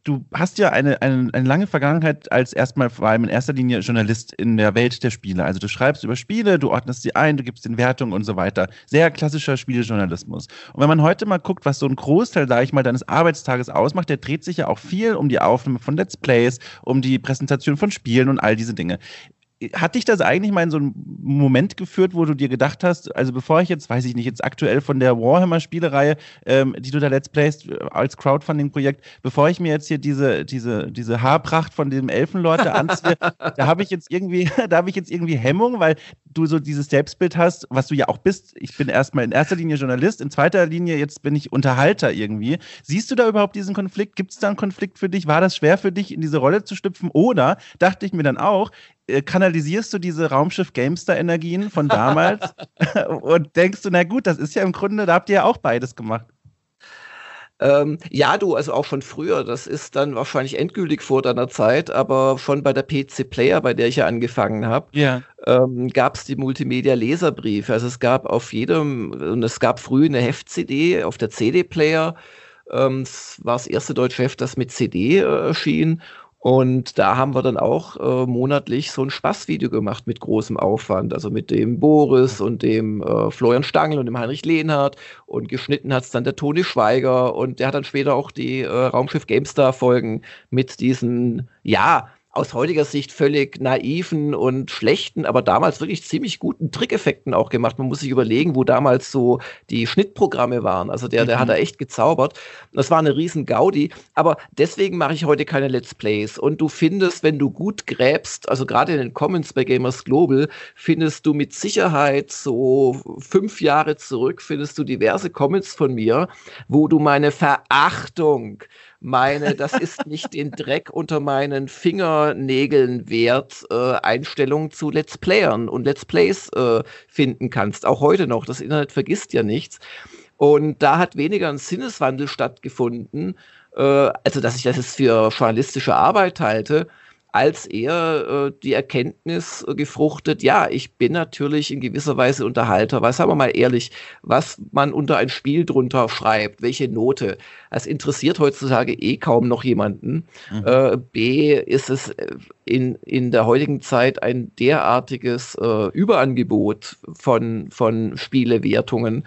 Du hast ja eine lange Vergangenheit als erstmal vor allem in erster Linie Journalist in der Welt der Spiele. Also du schreibst über Spiele, du ordnest sie ein, du gibst ihnen Wertungen und so weiter. Sehr klassischer Spielejournalismus. Und wenn man heute mal guckt, was so ein Großteil, sag ich mal, deines Arbeitstages ausmacht, der dreht sich ja auch viel um die Aufnahme von Let's Plays, um die Präsentation von Spielen und all diese Dinge. Hat dich das eigentlich mal in so einen Moment geführt, wo du dir gedacht hast, also bevor ich jetzt, weiß ich nicht, jetzt aktuell von der Warhammer-Spielereihe, die du da Let's Playst als Crowdfunding-Projekt, bevor ich mir jetzt hier diese Haarpracht von dem Elfenlord da anziehe, da habe ich jetzt irgendwie Hemmung, weil du so dieses Selbstbild hast, was du ja auch bist. Ich bin erstmal in erster Linie Journalist, in zweiter Linie jetzt bin ich Unterhalter irgendwie. Siehst du da überhaupt diesen Konflikt? Gibt es da einen Konflikt für dich? War das schwer für dich, in diese Rolle zu schlüpfen? Oder, dachte ich mir dann auch, kanalisierst du diese Raumschiff-Gamestar-Energien von damals und denkst du, na gut, das ist ja im Grunde, da habt ihr ja auch beides gemacht. Ja, also auch schon früher, das ist dann wahrscheinlich endgültig vor deiner Zeit, aber schon bei der PC Player, bei der ich ja angefangen habe, yeah, gab es die Multimedia-Leserbriefe. Also es gab früh eine Heft-CD auf der CD Player, es war das erste deutsche Heft, das mit CD erschien. Und da haben wir dann auch monatlich so ein Spaßvideo gemacht mit großem Aufwand. Also mit dem Boris und dem Florian Stangl und dem Heinrich Lenhardt. Und geschnitten hat es dann der Toni Schweiger. Und der hat dann später auch die Raumschiff GameStar-Folgen mit diesen, ja, aus heutiger Sicht völlig naiven und schlechten, aber damals wirklich ziemlich guten Trickeffekten auch gemacht. Man muss sich überlegen, wo damals so die Schnittprogramme waren. Also der hat da echt gezaubert. Das war eine riesen Gaudi. Aber deswegen mache ich heute keine Let's Plays. Und du findest, wenn du gut gräbst, also gerade in den Comments bei Gamers Global, findest du mit Sicherheit so 5 Jahre zurück, findest du diverse Comments von mir, wo du meine Verachtung, das ist nicht den Dreck unter meinen Fingernägeln wert, Einstellungen zu Let's Playern und Let's Plays finden kannst. Auch heute noch, das Internet vergisst ja nichts. Und da hat weniger ein Sinneswandel stattgefunden, also dass ich das jetzt für journalistische Arbeit halte, als eher die Erkenntnis gefruchtet, ja, ich bin natürlich in gewisser Weise Unterhalter, weil, sagen wir mal ehrlich, was man unter ein Spiel drunter schreibt, welche Note, das interessiert heutzutage kaum noch jemanden. Mhm. B, ist es in der heutigen Zeit ein derartiges Überangebot von Spielewertungen,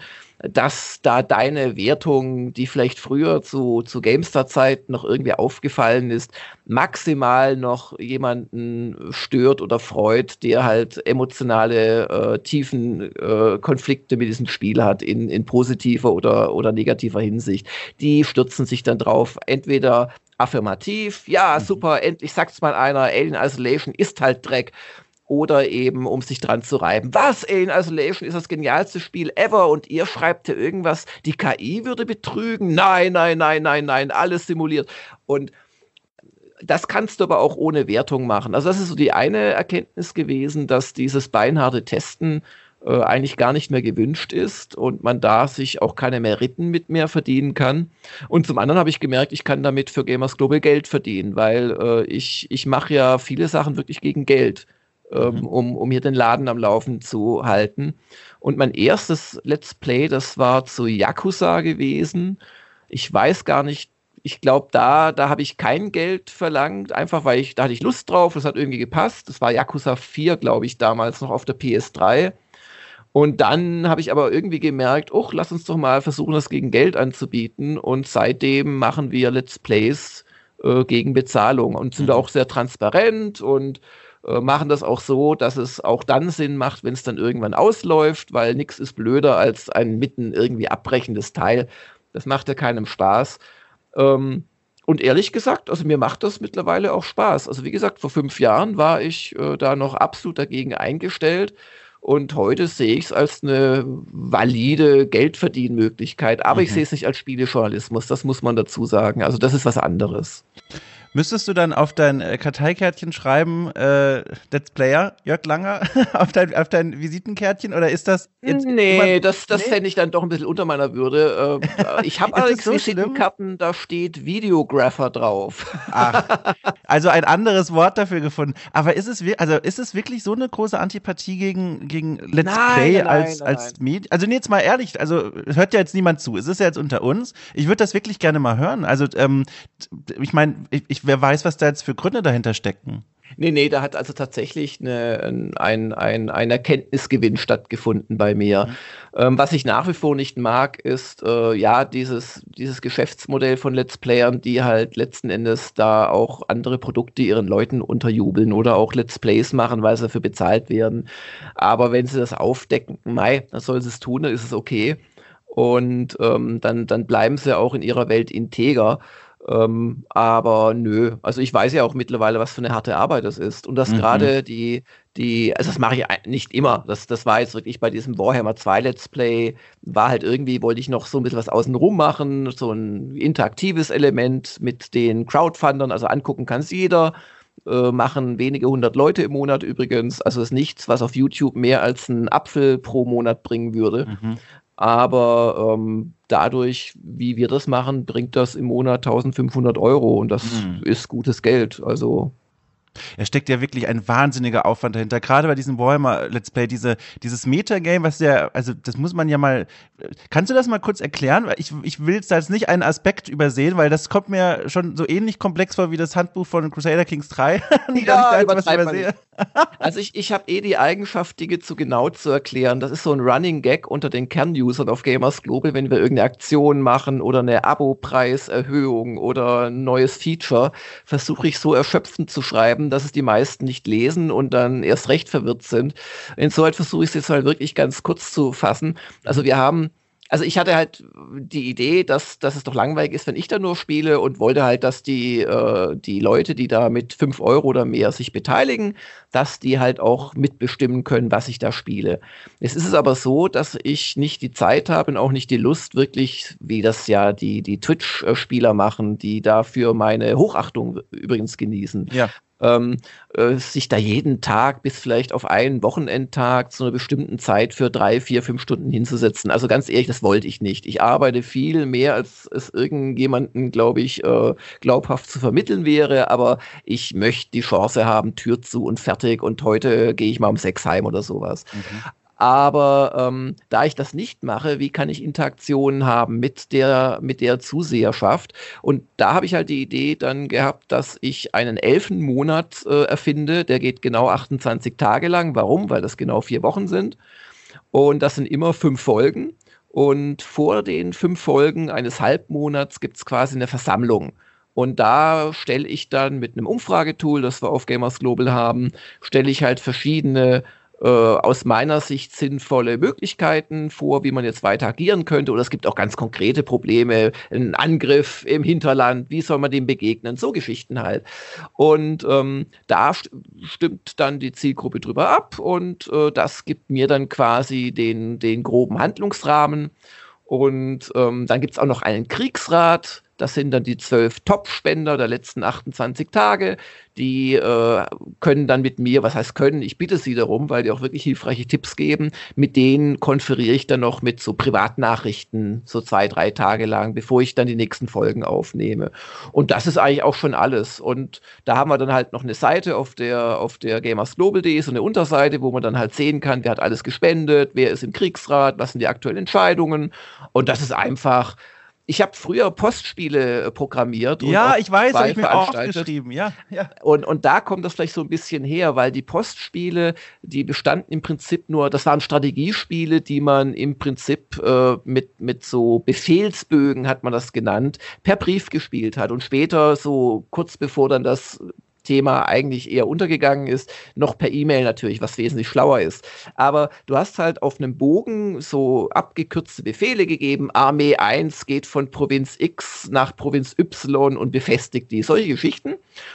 dass da deine Wertung, die vielleicht früher zu GameStar-Zeit noch irgendwie aufgefallen ist, maximal noch jemanden stört oder freut, der halt emotionale, tiefen Konflikte mit diesem Spiel hat, in positiver oder negativer Hinsicht. Die stürzen sich dann drauf, entweder affirmativ, ja, super, endlich sagt's mal einer, Alien Isolation ist halt Dreck. Oder eben, um sich dran zu reiben. Was? Alien Isolation ist das genialste Spiel ever und ihr schreibt ja irgendwas, die KI würde betrügen? Nein, nein, nein, nein, nein, alles simuliert. Und das kannst du aber auch ohne Wertung machen. Also das ist so die eine Erkenntnis gewesen, dass dieses beinharte Testen eigentlich gar nicht mehr gewünscht ist und man da sich auch keine Meriten mit mehr verdienen kann. Und zum anderen habe ich gemerkt, ich kann damit für Gamers Global Geld verdienen, weil ich mache ja viele Sachen wirklich gegen Geld, um hier den Laden am Laufen zu halten. Und mein erstes Let's Play, das war zu Yakuza gewesen. Ich weiß gar nicht, ich glaube, da habe ich kein Geld verlangt, einfach weil da hatte ich Lust drauf, das hat irgendwie gepasst. Das war Yakuza 4, glaube ich, damals noch auf der PS3. Und dann habe ich aber irgendwie gemerkt, lass uns doch mal versuchen, das gegen Geld anzubieten. Und seitdem machen wir Let's Plays gegen Bezahlung und sind da auch sehr transparent und machen das auch so, dass es auch dann Sinn macht, wenn es dann irgendwann ausläuft, weil nichts ist blöder als ein mitten irgendwie abbrechendes Teil. Das macht ja keinem Spaß. Und ehrlich gesagt, also mir macht das mittlerweile auch Spaß. Also wie gesagt, vor 5 Jahren war ich da noch absolut dagegen eingestellt. Und heute sehe ich es als eine valide Geldverdienmöglichkeit. Aber ich sehe es nicht als Spielejournalismus, das muss man dazu sagen. Also das ist was anderes. Müsstest du dann auf dein Karteikärtchen schreiben, Let's Player, Jörg Langer, auf dein Visitenkärtchen? Oder ist das jetzt das fände ich dann doch ein bisschen unter meiner Würde. Ich habe allerdings so Visitenkarten, da steht Videographer drauf. Ach, also ein anderes Wort dafür gefunden. Aber ist es wirklich so eine große Antipathie gegen Let's Play als Medium? Also jetzt mal ehrlich, also hört ja jetzt niemand zu. Es ist ja jetzt unter uns. Ich würde das wirklich gerne mal hören. Also ich meine, wer weiß, was da jetzt für Gründe dahinter stecken. Nee, da hat also tatsächlich ein Erkenntnisgewinn stattgefunden bei mir. Was ich nach wie vor nicht mag, ist dieses Geschäftsmodell von Let's Playern, die halt letzten Endes da auch andere Produkte ihren Leuten unterjubeln oder auch Let's Plays machen, weil sie dafür bezahlt werden. Aber wenn sie das aufdecken, dann sollen sie es tun, dann ist es okay. Und dann bleiben sie auch in ihrer Welt integer. Aber nö, also ich weiß ja auch mittlerweile, was für eine harte Arbeit das ist. Und dass gerade das mache ich nicht immer, das war jetzt wirklich bei diesem Warhammer 2 Let's Play, war halt irgendwie, wollte ich noch so ein bisschen was außenrum machen, so ein interaktives Element mit den Crowdfundern, also angucken kann es jeder, machen wenige 100 Leute im Monat übrigens, also ist nichts, was auf YouTube mehr als einen Apfel pro Monat bringen würde. Aber dadurch, wie wir das machen, bringt das im Monat 1.500 Euro und das ist gutes Geld. Also es steckt ja wirklich ein wahnsinniger Aufwand dahinter. Gerade bei diesem Warhammer Let's Play, dieses Metagame, was ja, also das muss man ja mal, kannst du das mal kurz erklären? Ich will jetzt nicht einen Aspekt übersehen, weil das kommt mir schon so ähnlich komplex vor wie das Handbuch von Crusader Kings 3. Ja, was ich übersehe. Also ich habe die Eigenschaft, Dinge zu genau zu erklären. Das ist so ein Running Gag unter den Kern-Usern auf Gamers Global, wenn wir irgendeine Aktion machen oder eine Abo-Preiserhöhung oder ein neues Feature, versuche ich so erschöpfend zu schreiben, dass es die meisten nicht lesen und dann erst recht verwirrt sind. Insoweit versuche ich es jetzt halt wirklich ganz kurz zu fassen. Also ich hatte halt die Idee, dass es doch langweilig ist, wenn ich da nur spiele und wollte halt, dass die Leute, die da mit 5 Euro oder mehr sich beteiligen, dass die halt auch mitbestimmen können, was ich da spiele. Jetzt ist es aber so, dass ich nicht die Zeit habe und auch nicht die Lust, wirklich, wie das ja die Twitch-Spieler machen, die dafür meine Hochachtung übrigens genießen. Ja. Sich da jeden Tag bis vielleicht auf einen Wochenendtag zu einer bestimmten Zeit für 3, 4, 5 Stunden hinzusetzen. Also ganz ehrlich, das wollte ich nicht. Ich arbeite viel mehr, als es irgendjemandem, glaube ich, glaubhaft zu vermitteln wäre, aber ich möchte die Chance haben, Tür zu und fertig und heute gehe ich mal um 6 heim oder sowas. Okay. Aber da ich das nicht mache, wie kann ich Interaktionen haben mit der Zuseherschaft? Und da habe ich halt die Idee dann gehabt, dass ich einen Elfenmonat erfinde. Der geht genau 28 Tage lang. Warum? Weil das genau 4 Wochen sind. Und das sind immer 5 Folgen. Und vor den 5 Folgen eines Halbmonats gibt es quasi eine Versammlung. Und da stelle ich dann mit einem Umfragetool, das wir auf Gamers Global haben, stelle ich halt verschiedene aus meiner Sicht sinnvolle Möglichkeiten vor, wie man jetzt weiter agieren könnte. Oder es gibt auch ganz konkrete Probleme, einen Angriff im Hinterland, wie soll man dem begegnen, so Geschichten halt. Und da stimmt dann die Zielgruppe drüber ab und das gibt mir dann quasi den groben Handlungsrahmen. Und dann gibt es auch noch einen Kriegsrat. Das sind dann die 12 Top-Spender der letzten 28 Tage. Die können dann mit mir, was heißt können, ich bitte sie darum, weil die auch wirklich hilfreiche Tipps geben. Mit denen konferiere ich dann noch mit so Privatnachrichten, so 2, 3 Tage lang, bevor ich dann die nächsten Folgen aufnehme. Und das ist eigentlich auch schon alles. Und da haben wir dann halt noch eine Seite auf der gamersglobal.de, so eine Unterseite, wo man dann halt sehen kann, wer hat alles gespendet, wer ist im Kriegsrat, was sind die aktuellen Entscheidungen. Und das ist einfach... Ich habe früher Postspiele programmiert. Ja, ich weiß, habe ich mir auch geschrieben. Ja. Und da kommt das vielleicht so ein bisschen her, weil die Postspiele, die bestanden im Prinzip nur, das waren Strategiespiele, die man im Prinzip mit so Befehlsbögen, hat man das genannt, per Brief gespielt hat. Und später, so kurz bevor dann das Thema eigentlich eher untergegangen ist, noch per E-Mail natürlich, was wesentlich schlauer ist. Aber du hast halt auf einem Bogen so abgekürzte Befehle gegeben, Armee 1 geht von Provinz X nach Provinz Y und befestigt die, solche Geschichten.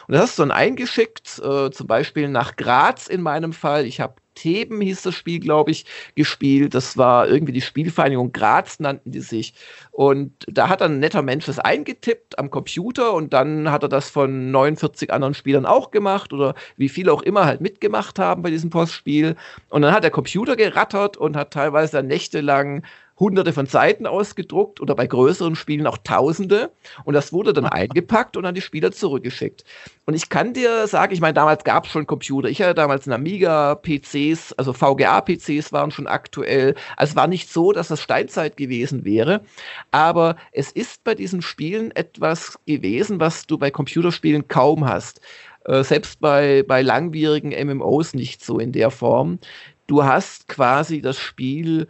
Und das hast du dann eingeschickt, zum Beispiel nach Graz in meinem Fall. Ich habe Themen hieß das Spiel, glaube ich, gespielt. Das war irgendwie die Spielvereinigung Graz, nannten die sich. Und da hat dann ein netter Mensch das eingetippt am Computer und dann hat er das von 49 anderen Spielern auch gemacht oder wie viele auch immer halt mitgemacht haben bei diesem Postspiel. Und dann hat der Computer gerattert und hat teilweise dann nächtelang Hunderte von Seiten ausgedruckt oder bei größeren Spielen auch Tausende. Und das wurde dann eingepackt und an die Spieler zurückgeschickt. Und ich kann dir sagen, ich meine, damals gab es schon Computer. Ich hatte damals einen Amiga, PCs, also VGA-PCs waren schon aktuell. Also es war nicht so, dass das Steinzeit gewesen wäre. Aber es ist bei diesen Spielen etwas gewesen, was du bei Computerspielen kaum hast. Selbst bei langwierigen MMOs nicht so in der Form. Du hast quasi das Spiel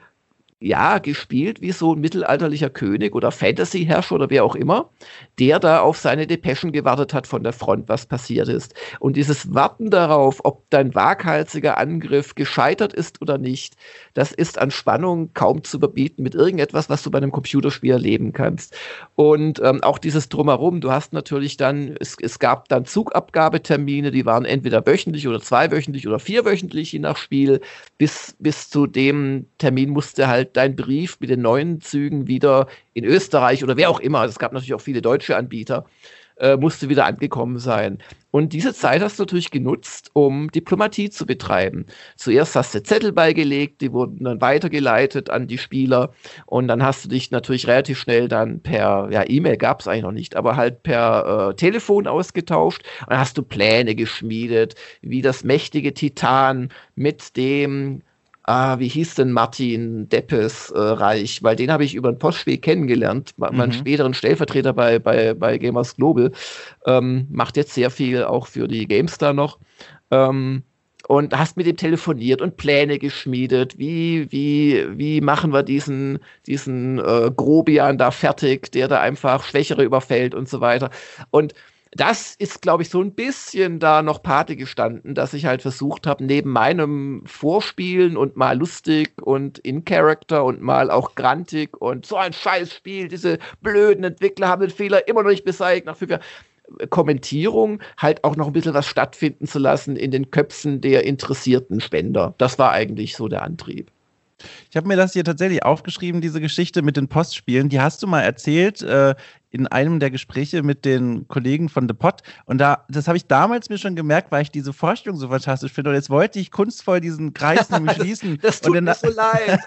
ja gespielt wie so ein mittelalterlicher König oder Fantasy-Herrscher oder wer auch immer, der da auf seine Depeschen gewartet hat von der Front, was passiert ist. Und dieses Warten darauf, ob dein waghalsiger Angriff gescheitert ist oder nicht, das ist an Spannung kaum zu überbieten mit irgendetwas, was du bei einem Computerspiel erleben kannst. Und auch dieses Drumherum, du hast natürlich dann, es gab dann Zugabgabetermine, die waren entweder wöchentlich oder zweiwöchentlich oder vierwöchentlich, je nach Spiel. Bis zu dem Termin musste halt dein Brief mit den neuen Zügen wieder in Österreich oder wer auch immer, es gab natürlich auch viele deutsche Anbieter, musste wieder angekommen sein. Und diese Zeit hast du natürlich genutzt, um Diplomatie zu betreiben. Zuerst hast du Zettel beigelegt, die wurden dann weitergeleitet an die Spieler und dann hast du dich natürlich relativ schnell dann per, ja, E-Mail gab es eigentlich noch nicht, aber halt per Telefon ausgetauscht und dann hast du Pläne geschmiedet, wie das mächtige Titan mit dem wie hieß denn Martin Deppes Reich, weil den habe ich über ein Postspiel kennengelernt, meinen späteren Stellvertreter bei Gamers Global, macht jetzt sehr viel auch für die GameStar noch, und hast mit ihm telefoniert und Pläne geschmiedet, wie machen wir diesen Grobian da fertig, der da einfach Schwächere überfällt und so weiter. Und das ist, glaube ich, so ein bisschen da noch Pate gestanden, dass ich halt versucht habe, neben meinem Vorspielen und mal lustig und in Character und mal auch grantig und so ein Scheißspiel, diese blöden Entwickler haben den Fehler immer noch nicht beseitigt nach 5 Jahren. Kommentierung halt auch noch ein bisschen was stattfinden zu lassen in den Köpfen der interessierten Spender. Das war eigentlich so der Antrieb. Ich habe mir das hier tatsächlich aufgeschrieben, diese Geschichte mit den Postspielen. Die hast du mal erzählt in einem der Gespräche mit den Kollegen von The Pod. Und das habe ich damals mir schon gemerkt, weil ich diese Vorstellung so fantastisch finde. Und jetzt wollte ich kunstvoll diesen Kreis nämlich schließen. Das tut mir so leid.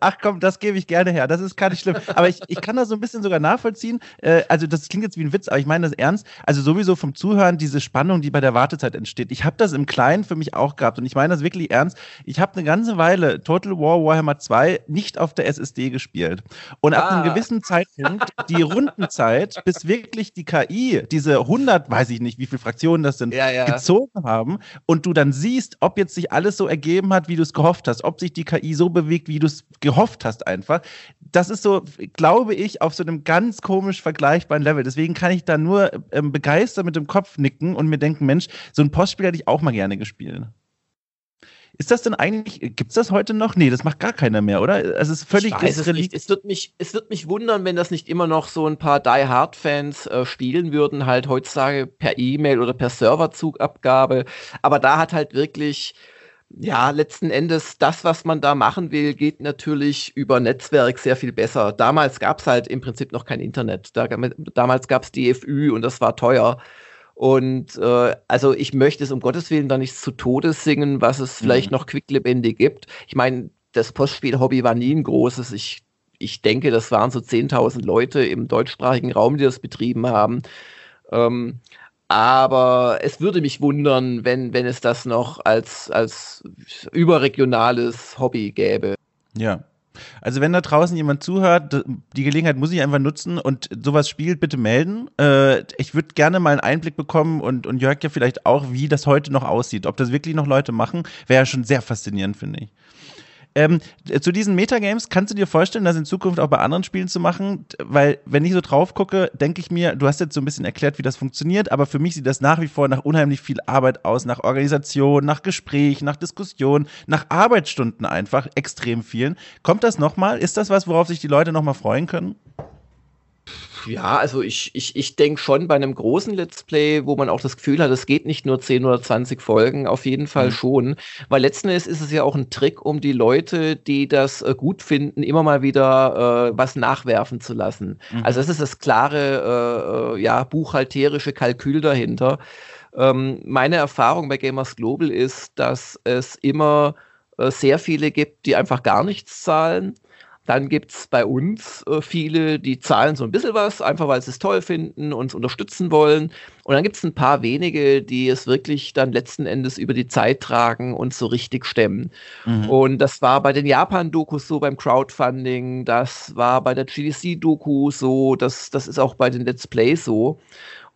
Ach komm, das gebe ich gerne her. Das ist gar nicht schlimm. Aber ich kann das so ein bisschen sogar nachvollziehen. Also das klingt jetzt wie ein Witz, aber ich meine das ernst. Also sowieso vom Zuhören diese Spannung, die bei der Wartezeit entsteht. Ich habe das im Kleinen für mich auch gehabt. Und ich meine das wirklich ernst. Ich habe eine ganze Weile Total War Warhammer 2 nicht auf der SSD gespielt. Und ab einem gewissen Zeitpunkt, die Rundenzeit, bis wirklich die KI diese 100, weiß ich nicht, wie viele Fraktionen das sind, gezogen haben und du dann siehst, ob jetzt sich alles so ergeben hat, wie du es gehofft hast, ob sich die KI so bewegt, wie du es gehofft hast einfach. Das ist so, glaube ich, auf so einem ganz komisch vergleichbaren Level. Deswegen kann ich da nur begeistert mit dem Kopf nicken und mir denken, Mensch, so ein Postspiel hätte ich auch mal gerne gespielt. Ist das denn eigentlich, gibt's das heute noch? Nee, das macht gar keiner mehr, oder? Also es ist völlig Relikt. Es wird mich wundern, wenn das nicht immer noch so ein paar Die-Hard-Fans spielen würden, halt heutzutage per E-Mail oder per Serverzugabgabe. Aber da hat halt wirklich, ja, letzten Endes, das, was man da machen will, geht natürlich über Netzwerk sehr viel besser. Damals gab's halt im Prinzip noch kein Internet. Damals gab's DFÜ und das war teuer. Und also ich möchte es um Gottes Willen da nichts zu Tode singen, was es vielleicht noch quicklebendig gibt. Ich meine, das Postspiel-Hobby war nie ein großes. Ich denke, das waren so 10.000 Leute im deutschsprachigen Raum, die das betrieben haben. Aber es würde mich wundern, wenn es das noch als überregionales Hobby gäbe. Ja. Also wenn da draußen jemand zuhört, die Gelegenheit muss ich einfach nutzen und sowas spielt, bitte melden. Ich würde gerne mal einen Einblick bekommen und Jörg ja vielleicht auch, wie das heute noch aussieht. Ob das wirklich noch Leute machen, wäre ja schon sehr faszinierend, finde ich. Zu diesen Metagames, kannst du dir vorstellen, das in Zukunft auch bei anderen Spielen zu machen? Weil, wenn ich so drauf gucke, denke ich mir, du hast jetzt so ein bisschen erklärt, wie das funktioniert, aber für mich sieht das nach wie vor nach unheimlich viel Arbeit aus, nach Organisation, nach Gespräch, nach Diskussion, nach Arbeitsstunden einfach, extrem vielen. Kommt das nochmal? Ist das was, worauf sich die Leute nochmal freuen können? Ja, also ich denke schon bei einem großen Let's Play, wo man auch das Gefühl hat, es geht nicht nur 10 oder 20 Folgen, auf jeden Fall schon. Weil letzten Endes ist es ja auch ein Trick, um die Leute, die das gut finden, immer mal wieder was nachwerfen zu lassen. Mhm. Also das ist das klare buchhalterische Kalkül dahinter. Meine Erfahrung bei Gamers Global ist, dass es immer sehr viele gibt, die einfach gar nichts zahlen. Dann gibt es bei uns viele, die zahlen so ein bisschen was, einfach weil sie es toll finden, uns unterstützen wollen. Und dann gibt es ein paar wenige, die es wirklich dann letzten Endes über die Zeit tragen und so richtig stemmen. Mhm. Und das war bei den Japan-Dokus so, beim Crowdfunding, das war bei der GDC-Doku so, das ist auch bei den Let's Plays so.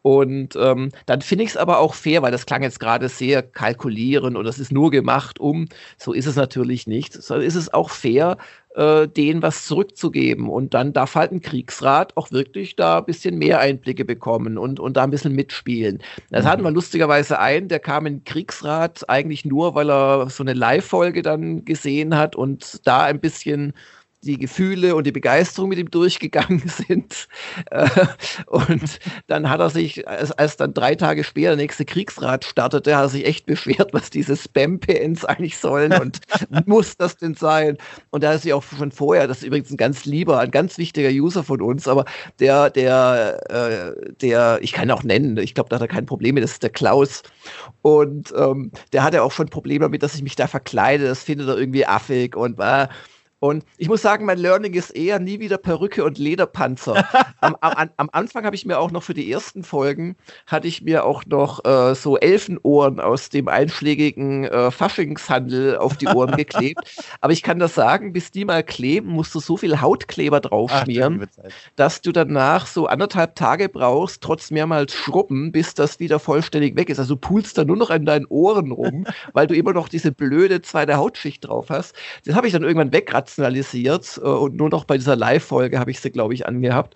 Und dann finde ich es aber auch fair, weil das klang jetzt gerade sehr kalkulieren und das ist nur gemacht, so ist es natürlich nicht. So ist es auch fair, denen was zurückzugeben. Und dann darf halt ein Kriegsrat auch wirklich da ein bisschen mehr Einblicke bekommen und da ein bisschen mitspielen. Das hatten wir lustigerweise einen, der kam in den Kriegsrat eigentlich nur, weil er so eine Live-Folge dann gesehen hat und da ein bisschen die Gefühle und die Begeisterung mit ihm durchgegangen sind. Und dann hat er sich, als dann 3 Tage später der nächste Kriegsrat startete, hat er sich echt beschwert, was diese Spam-PNs eigentlich sollen und muss das denn sein? Und da hat er sich auch schon vorher, das ist übrigens ein ganz wichtiger User von uns, aber der ich kann ihn auch nennen, ich glaube, da hat er kein Problem mit, das ist der Klaus. Und der hat ja auch schon Probleme damit, dass ich mich da verkleide, das findet er irgendwie affig und Und ich muss sagen, mein Learning ist eher nie wieder Perücke und Lederpanzer. Am Anfang habe ich mir auch noch für die ersten Folgen, hatte ich mir auch noch so Elfenohren aus dem einschlägigen Faschingshandel auf die Ohren geklebt. Aber ich kann das sagen, bis die mal kleben, musst du so viel Hautkleber draufschmieren, dass du danach so 1,5 Tage brauchst, trotz mehrmals Schrubben, bis das wieder vollständig weg ist. Also du pulst da nur noch an deinen Ohren rum, weil du immer noch diese blöde zweite Hautschicht drauf hast. Das habe ich dann irgendwann wegrationalisiert und nur noch bei dieser Live-Folge habe ich sie, glaube ich, angehabt.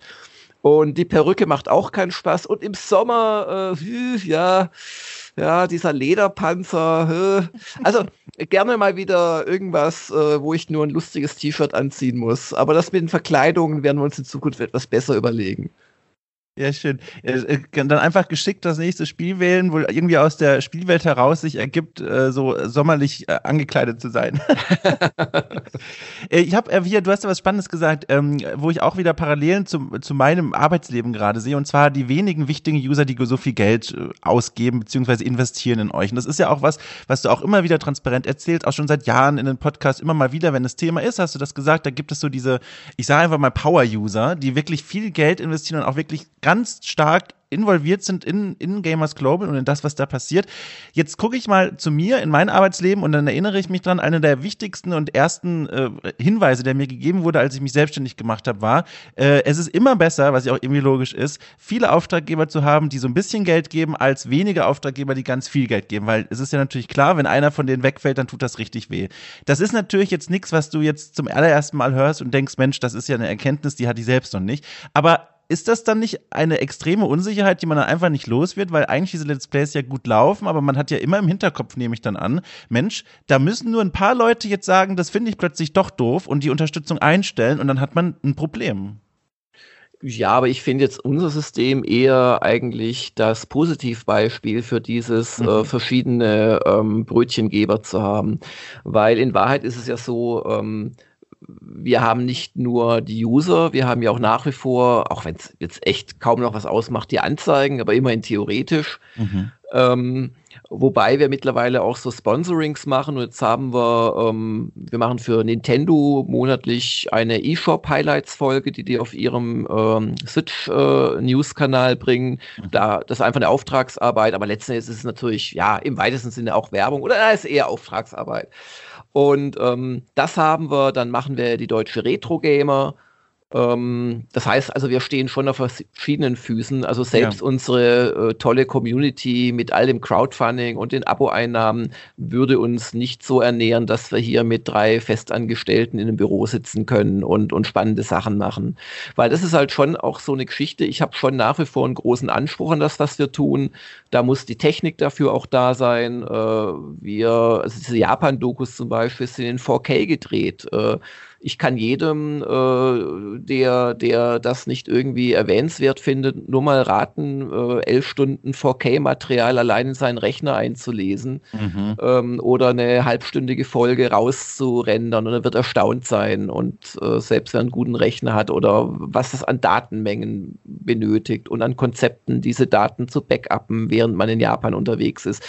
Und die Perücke macht auch keinen Spaß. Und im Sommer, dieser Lederpanzer. Also gerne mal wieder irgendwas, wo ich nur ein lustiges T-Shirt anziehen muss. Aber das mit den Verkleidungen werden wir uns in Zukunft etwas besser überlegen. Ja, schön. Dann einfach geschickt das nächste Spiel wählen, wo irgendwie aus der Spielwelt heraus sich ergibt, so sommerlich angekleidet zu sein. Ich habe hier, du hast ja was Spannendes gesagt, wo ich auch wieder Parallelen zu meinem Arbeitsleben gerade sehe, und zwar die wenigen wichtigen User, die so viel Geld ausgeben bzw. investieren in euch. Und das ist ja auch was du auch immer wieder transparent erzählst, auch schon seit Jahren in den Podcasts, immer mal wieder, wenn das Thema ist, hast du das gesagt, da gibt es so diese, ich sage einfach mal Power-User, die wirklich viel Geld investieren und auch wirklich ganz stark involviert sind in Gamers Global und in das, was da passiert. Jetzt gucke ich mal zu mir in mein Arbeitsleben und dann erinnere ich mich dran, einer der wichtigsten und ersten Hinweise, der mir gegeben wurde, als ich mich selbstständig gemacht habe, war, es ist immer besser, was ja auch irgendwie logisch ist, viele Auftraggeber zu haben, die so ein bisschen Geld geben, als wenige Auftraggeber, die ganz viel Geld geben, weil es ist ja natürlich klar, wenn einer von denen wegfällt, dann tut das richtig weh. Das ist natürlich jetzt nichts, was du jetzt zum allerersten Mal hörst und denkst, Mensch, das ist ja eine Erkenntnis, die hatte ich selbst noch nicht, aber ist das dann nicht eine extreme Unsicherheit, die man dann einfach nicht los wird, weil eigentlich diese Let's Plays ja gut laufen, aber man hat ja immer im Hinterkopf, nehme ich dann an, Mensch, da müssen nur ein paar Leute jetzt sagen, das finde ich plötzlich doch doof und die Unterstützung einstellen und dann hat man ein Problem. Ja, aber ich finde jetzt unser System eher eigentlich das Positivbeispiel für dieses verschiedene Brötchengeber zu haben, weil in Wahrheit ist es ja so, wir haben nicht nur die User, wir haben ja auch nach wie vor, auch wenn es jetzt echt kaum noch was ausmacht, die Anzeigen, aber immerhin theoretisch. Mhm. Wobei wir mittlerweile auch so Sponsorings machen und jetzt haben wir machen für Nintendo monatlich eine eShop-Highlights-Folge, die auf ihrem Switch-News-Kanal bringen. Das ist einfach eine Auftragsarbeit, aber letzten Endes ist es natürlich, ja, im weitesten Sinne auch Werbung oder ist eher Auftragsarbeit. Und das haben wir, dann machen wir die deutsche Retro-Gamer Das heißt also, wir stehen schon auf verschiedenen Füßen, also selbst unsere tolle Community mit all dem Crowdfunding und den Abo-Einnahmen würde uns nicht so ernähren, dass wir hier mit 3 Festangestellten in einem Büro sitzen können und spannende Sachen machen, weil das ist halt schon auch so eine Geschichte. Ich habe schon nach wie vor einen großen Anspruch an das, was wir tun. Da muss die Technik dafür auch da sein. Also diese Japan-Dokus zum Beispiel sind in 4K gedreht. Ich kann jedem, der das nicht irgendwie erwähnenswert findet, nur mal raten, 11 Stunden 4K-Material allein in seinen Rechner einzulesen oder eine halbstündige Folge rauszurendern, und er wird erstaunt sein, und selbst wer einen guten Rechner hat oder was es an Datenmengen benötigt und an Konzepten, diese Daten zu backuppen, während man in Japan unterwegs ist.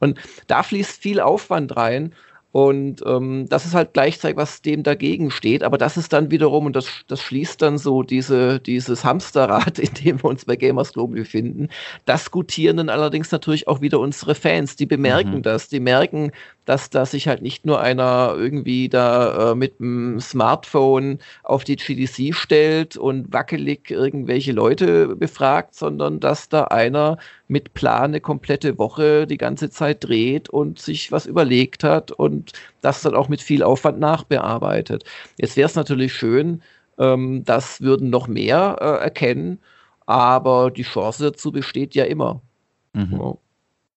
Und da fließt viel Aufwand rein. Und das ist halt gleichzeitig, was dem dagegen steht. Aber das ist dann wiederum, und das schließt dann so dieses Hamsterrad, in dem wir uns bei Gamers Global befinden. Das gutieren dann allerdings natürlich auch wieder unsere Fans. Die bemerken das. Die merken, dass da sich halt nicht nur einer irgendwie da mit dem Smartphone auf die GDC stellt und wackelig irgendwelche Leute befragt, sondern dass da einer mit Plan eine komplette Woche die ganze Zeit dreht und sich was überlegt hat und das dann auch mit viel Aufwand nachbearbeitet. Jetzt wäre es natürlich schön, das würden noch mehr erkennen, aber die Chance dazu besteht ja immer.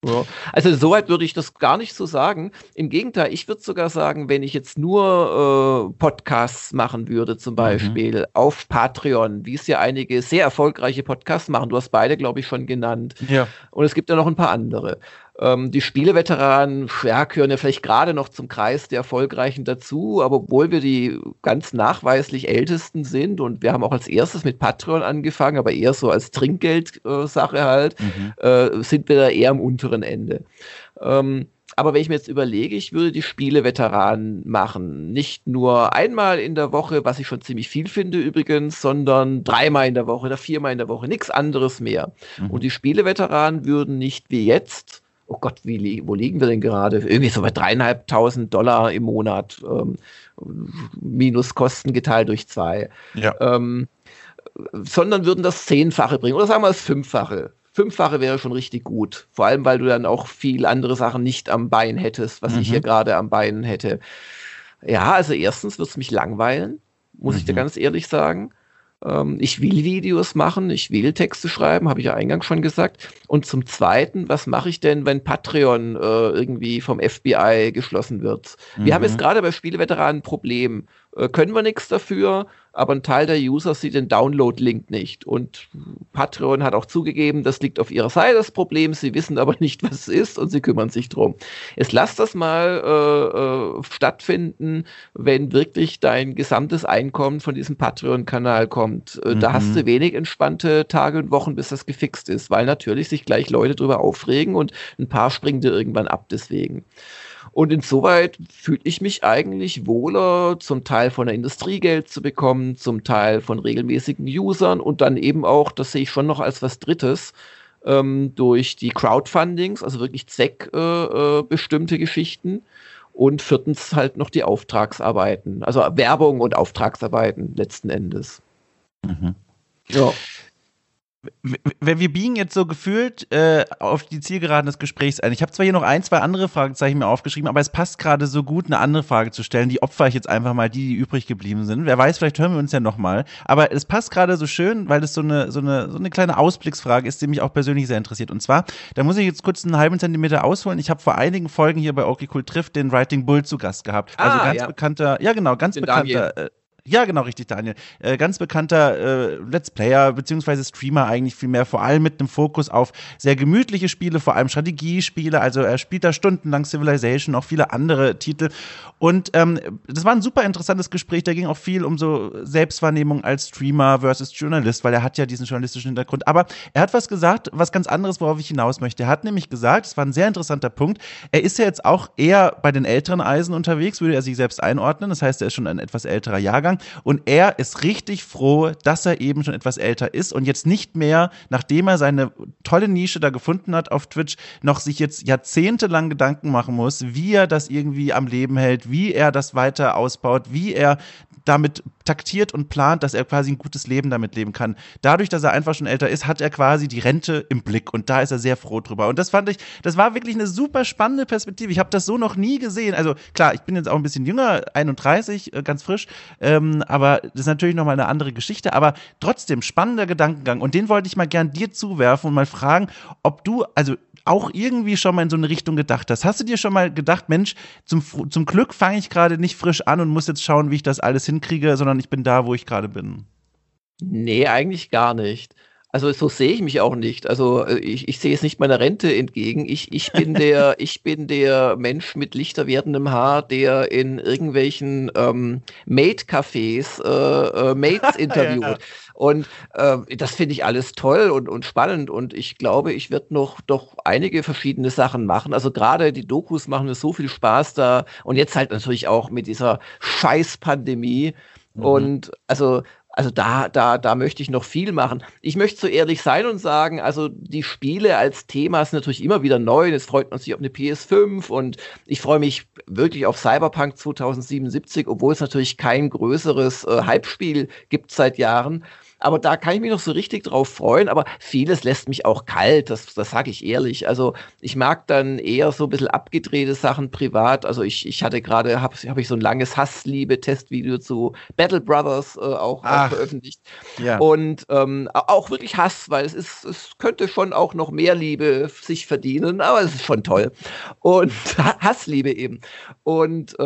Ja. Also soweit würde ich das gar nicht so sagen. Im Gegenteil, ich würde sogar sagen, wenn ich jetzt nur Podcasts machen würde, zum Beispiel auf Patreon, wie es ja einige sehr erfolgreiche Podcasts machen, du hast beide, glaube ich, schon genannt. Ja. Und es gibt ja noch ein paar andere. Die Spieleveteranen gehören ja vielleicht gerade noch zum Kreis der Erfolgreichen dazu, aber obwohl wir die ganz nachweislich Ältesten sind und wir haben auch als erstes mit Patreon angefangen, aber eher so als Trinkgeld-Sache halt, sind wir da eher am unteren Ende. Aber wenn ich mir jetzt überlege, ich würde die Spieleveteranen machen, nicht nur einmal in der Woche, was ich schon ziemlich viel finde übrigens, sondern 3-mal in der Woche oder 4-mal in der Woche, nichts anderes mehr. Und die Spieleveteranen würden nicht wie jetzt, oh Gott, wo liegen wir denn gerade? Irgendwie so bei $3.500 im Monat, minus Kosten geteilt durch 2. Ja. Sondern würden das 10-fache bringen, oder sagen wir das 5-fache. 5-fache wäre schon richtig gut, vor allem, weil du dann auch viel andere Sachen nicht am Bein hättest, was ich hier gerade am Bein hätte. Ja, also erstens wird es mich langweilen, muss ich dir ganz ehrlich sagen. Ich will Videos machen, ich will Texte schreiben, habe ich ja eingangs schon gesagt. Und zum Zweiten, was mache ich denn, wenn Patreon irgendwie vom FBI geschlossen wird? Wir haben jetzt gerade bei Spieleveteranen ein Problem. Können wir nichts dafür, aber ein Teil der User sieht den Download-Link nicht. Und Patreon hat auch zugegeben, das liegt auf ihrer Seite, das Problem. Sie wissen aber nicht, was es ist, und sie kümmern sich drum. Jetzt lass das mal stattfinden, wenn wirklich dein gesamtes Einkommen von diesem Patreon-Kanal kommt. Da hast du wenig entspannte Tage und Wochen, bis das gefixt ist, weil natürlich sich gleich Leute drüber aufregen und ein paar springen dir irgendwann ab deswegen. Und insoweit fühle ich mich eigentlich wohler, zum Teil von der Industrie Geld zu bekommen, zum Teil von regelmäßigen Usern und dann eben auch, das sehe ich schon noch als was Drittes, durch die Crowdfundings, also wirklich zweckbestimmte Geschichten. Und viertens halt noch die Auftragsarbeiten, also Werbung und Auftragsarbeiten letzten Endes. Ja. Wenn wir biegen jetzt so gefühlt auf die Zielgeraden des Gesprächs ein. Ich habe zwar hier noch 1, 2 andere Fragezeichen mir aufgeschrieben, aber es passt gerade so gut, eine andere Frage zu stellen. Die opfer ich jetzt einfach mal, die übrig geblieben sind. Wer weiß, vielleicht hören wir uns ja nochmal. Aber es passt gerade so schön, weil es so eine kleine Ausblicksfrage ist, die mich auch persönlich sehr interessiert. Und zwar, da muss ich jetzt kurz einen halben Zentimeter ausholen. Ich habe vor einigen Folgen hier bei OK COOL trifft den Writing Bull zu Gast gehabt. Also Daniel. Ganz bekannter Let's Player bzw. Streamer eigentlich vielmehr, vor allem mit einem Fokus auf sehr gemütliche Spiele, vor allem Strategiespiele. Also er spielt da stundenlang Civilization, auch viele andere Titel. Und das war ein super interessantes Gespräch. Da ging auch viel um so Selbstwahrnehmung als Streamer versus Journalist, weil er hat ja diesen journalistischen Hintergrund. Aber er hat was gesagt, was ganz anderes, worauf ich hinaus möchte. Er hat nämlich gesagt, es war ein sehr interessanter Punkt, er ist ja jetzt auch eher bei den älteren Eisen unterwegs, würde er sich selbst einordnen. Das heißt, er ist schon ein etwas älterer Jahrgang. und er ist richtig froh, dass er eben schon etwas älter ist und jetzt nicht mehr, nachdem er seine tolle Nische da gefunden hat auf Twitch, noch sich jetzt jahrzehntelang Gedanken machen muss, wie er das irgendwie am Leben hält, wie er das weiter ausbaut, wie er damit taktiert und plant, dass er quasi ein gutes Leben damit leben kann. Dadurch, dass er einfach schon älter ist, hat er quasi die Rente im Blick und da ist er sehr froh drüber. Und das fand ich, das war wirklich eine super spannende Perspektive. Ich habe das so noch nie gesehen. Also klar, ich bin jetzt auch ein bisschen jünger, 31, ganz frisch, aber das ist natürlich nochmal eine andere Geschichte, aber trotzdem spannender Gedankengang und den wollte ich mal gern dir zuwerfen und mal fragen, ob du, also auch irgendwie schon mal in so eine Richtung gedacht hast. Hast du dir schon mal gedacht, Mensch, zum Glück fange ich gerade nicht frisch an und muss jetzt schauen, wie ich das alles hinkriege, sondern ich bin da, wo ich gerade bin? Nee, eigentlich gar nicht. Also so sehe ich mich auch nicht. Also ich sehe es nicht meiner Rente entgegen. Ich bin der Mensch mit lichter werdendem Haar, der in irgendwelchen Maid-Cafés Maids interviewt. Ja. Und das finde ich alles toll und spannend und ich glaube, ich werde noch doch einige verschiedene Sachen machen. Also gerade die Dokus machen mir so viel Spaß da und jetzt halt natürlich auch mit dieser Scheiß-Pandemie. Mhm. Und also da möchte ich noch viel machen. Ich möchte so ehrlich sein und sagen, also die Spiele als Thema sind natürlich immer wieder neu. Jetzt freut man sich auf eine PS5 und ich freue mich wirklich auf Cyberpunk 2077, obwohl es natürlich kein größeres Hype-Spiel gibt seit Jahren. Aber da kann ich mich noch so richtig drauf freuen, aber vieles lässt mich auch kalt, das sage ich ehrlich. Also ich mag dann eher so ein bisschen abgedrehte Sachen privat. Also ich hatte gerade, hab ich so ein langes Hassliebe-Testvideo zu Battle Brothers auch veröffentlicht. Ja. Und auch wirklich Hass, weil es könnte schon auch noch mehr Liebe sich verdienen, aber es ist schon toll. Und Hassliebe eben. Und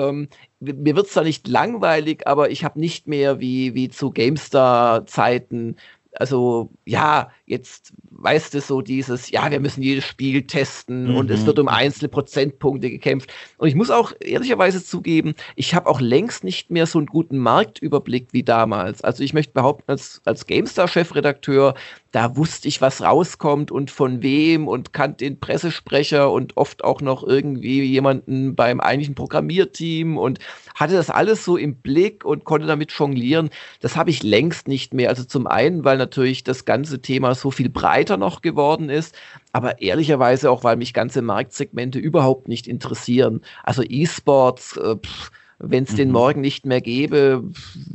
mir wird es zwar nicht langweilig, aber ich habe nicht mehr wie zu GameStar-Zeiten, also ja, jetzt weißt du so dieses, ja, wir müssen jedes Spiel testen und es wird um einzelne Prozentpunkte gekämpft. Und ich muss auch ehrlicherweise zugeben, ich habe auch längst nicht mehr so einen guten Marktüberblick wie damals. Also ich möchte behaupten, als GameStar-Chefredakteur, da wusste ich, was rauskommt und von wem und kannte den Pressesprecher und oft auch noch irgendwie jemanden beim eigentlichen Programmierteam und hatte das alles so im Blick und konnte damit jonglieren. Das habe ich längst nicht mehr. Also zum einen, weil natürlich das ganze Thema so viel breiter noch geworden ist, aber ehrlicherweise auch, weil mich ganze Marktsegmente überhaupt nicht interessieren. Also E-Sports, wenn es den morgen nicht mehr gäbe,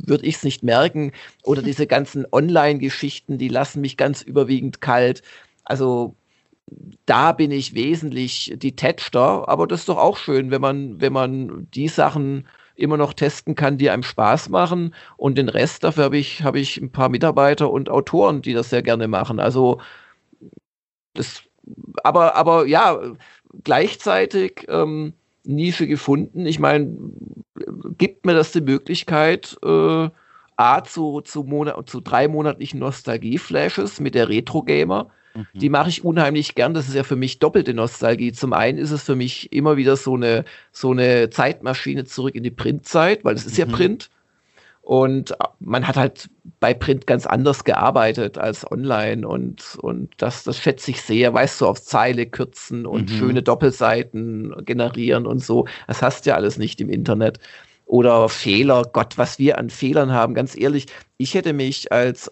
würde ich es nicht merken. Oder diese ganzen Online-Geschichten, die lassen mich ganz überwiegend kalt. Also da bin ich wesentlich detachter, aber das ist doch auch schön, wenn man die Sachen immer noch testen kann, die einem Spaß machen. Und den Rest, dafür hab ich ein paar Mitarbeiter und Autoren, die das sehr gerne machen. Also das, aber ja, gleichzeitig Nische gefunden. Ich meine, gibt mir das die Möglichkeit, A, zu dreimonatlichen Nostalgie-Flashes mit der Retro-Gamer. Die mache ich unheimlich gern. Das ist ja für mich doppelte Nostalgie. Zum einen ist es für mich immer wieder so eine Zeitmaschine zurück in die Printzeit, weil es ist ja Print. Und man hat halt bei Print ganz anders gearbeitet als online und das schätze ich sehr, weißt du, auf Zeile kürzen und schöne Doppelseiten generieren und so. Das hast du ja alles nicht im Internet. Oder Fehler, Gott, was wir an Fehlern haben. Ganz ehrlich, ich hätte mich als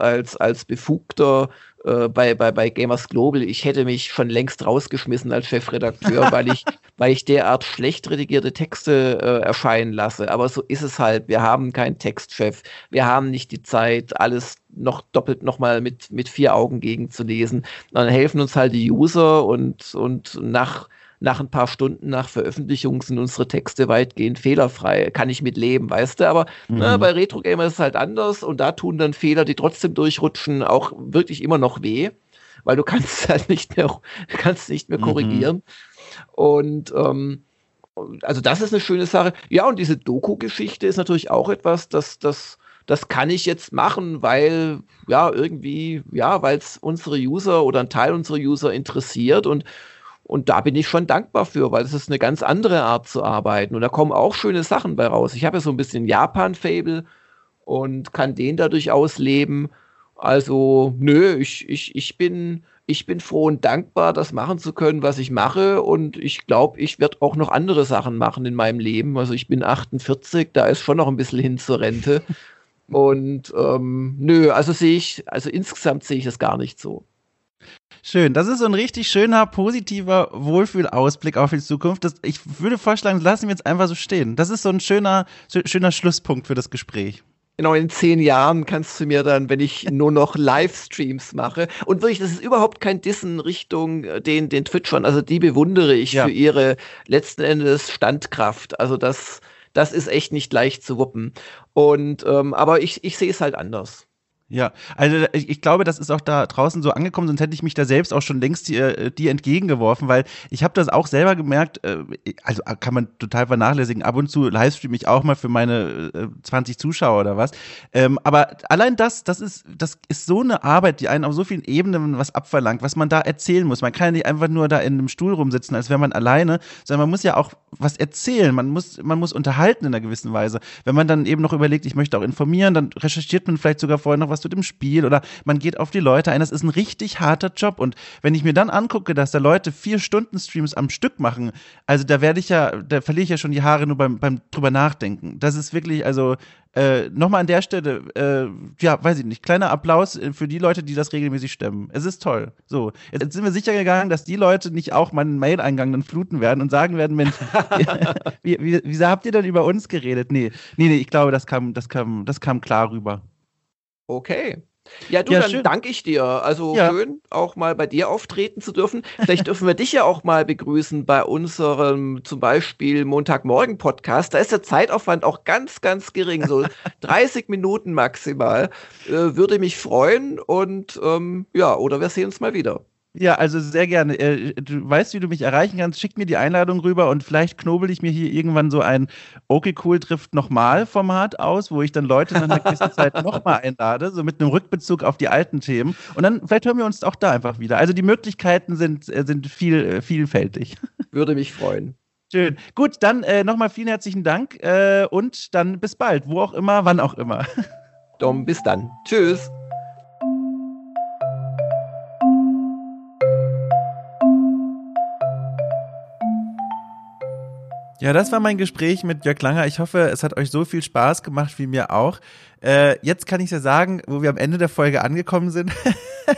befugter bei Gamers Global, ich hätte mich schon längst rausgeschmissen als Chefredakteur, weil ich derart schlecht redigierte Texte erscheinen lasse. Aber so ist es halt. Wir haben keinen Textchef. Wir haben nicht die Zeit, alles noch doppelt nochmal mit 4 Augen gegenzulesen. Dann helfen uns halt die User und nach ein paar Stunden nach Veröffentlichung sind unsere Texte weitgehend fehlerfrei. Kann ich mit leben, weißt du? Aber bei Retro-Gamer ist es halt anders und da tun dann Fehler, die trotzdem durchrutschen, auch wirklich immer noch weh, weil du kannst halt nicht mehr korrigieren. Und also das ist eine schöne Sache. Ja, und diese Doku-Geschichte ist natürlich auch etwas, das kann ich jetzt machen, weil ja irgendwie, ja, weil es unsere User oder ein Teil unserer User interessiert und da bin ich schon dankbar für, weil es ist eine ganz andere Art zu arbeiten. Und da kommen auch schöne Sachen bei raus. Ich habe ja so ein bisschen Japan-Fable und kann den dadurch ausleben. Also, nö, ich bin froh und dankbar, das machen zu können, was ich mache. Und ich glaube, ich werde auch noch andere Sachen machen in meinem Leben. Also ich bin 48, da ist schon noch ein bisschen hin zur Rente. Und insgesamt sehe ich das gar nicht so. Schön, das ist so ein richtig schöner, positiver Wohlfühlausblick auf die Zukunft. Ich würde vorschlagen, lassen wir jetzt einfach so stehen. Das ist so ein schöner Schlusspunkt für das Gespräch. Genau, in 10 Jahren kannst du mir dann, wenn ich nur noch Livestreams mache, und wirklich, das ist überhaupt kein Dissen Richtung den Twitchern, also die bewundere ich für ihre letzten Endes Standkraft, also das ist echt nicht leicht zu wuppen, und aber ich sehe es halt anders. Ja, also ich glaube, das ist auch da draußen so angekommen, sonst hätte ich mich da selbst auch schon längst die entgegengeworfen, weil ich habe das auch selber gemerkt, also kann man total vernachlässigen, ab und zu livestream ich auch mal für meine 20 Zuschauer oder was, aber allein das ist so eine Arbeit, die einen auf so vielen Ebenen was abverlangt, was man da erzählen muss. Man kann ja nicht einfach nur da in einem Stuhl rumsitzen, als wäre man alleine, sondern man muss ja auch was erzählen, man muss unterhalten in einer gewissen Weise. Wenn man dann eben noch überlegt, ich möchte auch informieren, dann recherchiert man vielleicht sogar vorher noch was zu dem Spiel oder man geht auf die Leute ein. Das ist ein richtig harter Job, und wenn ich mir dann angucke, dass da Leute 4 Stunden Streams am Stück machen, also da verliere ich ja schon die Haare nur beim drüber nachdenken. Das ist wirklich, also nochmal an der Stelle, weiß ich nicht, kleiner Applaus für die Leute, die das regelmäßig stemmen. Es ist toll. So, jetzt sind wir sicher gegangen, dass die Leute nicht auch meinen Mail-Eingang dann fluten werden und sagen werden, Mensch, wieso habt ihr denn über uns geredet? Nee, ich glaube, das kam klar rüber. Okay. Ja, du, ja, dann danke ich dir. Also schön, auch mal bei dir auftreten zu dürfen. Vielleicht dürfen wir dich ja auch mal begrüßen bei unserem zum Beispiel Montagmorgen Podcast. Da ist der Zeitaufwand auch ganz, ganz gering. So 30 Minuten maximal. Würde mich freuen, und oder wir sehen uns mal wieder. Ja, also sehr gerne. Du weißt, wie du mich erreichen kannst. Schick mir die Einladung rüber, und vielleicht knobel ich mir hier irgendwann so ein OK COOL trifft nochmal Format aus, wo ich dann Leute nach einer gewissen Zeit nochmal einlade, so mit einem Rückbezug auf die alten Themen. Und dann vielleicht hören wir uns auch da einfach wieder. Also die Möglichkeiten sind vielfältig. Würde mich freuen. Schön. Gut, dann nochmal vielen herzlichen Dank und dann bis bald, wo auch immer, wann auch immer. Dom, bis dann. Tschüss. Ja, das war mein Gespräch mit Jörg Langer. Ich hoffe, es hat euch so viel Spaß gemacht wie mir auch. Jetzt kann ich ja sagen, wo wir am Ende der Folge angekommen sind.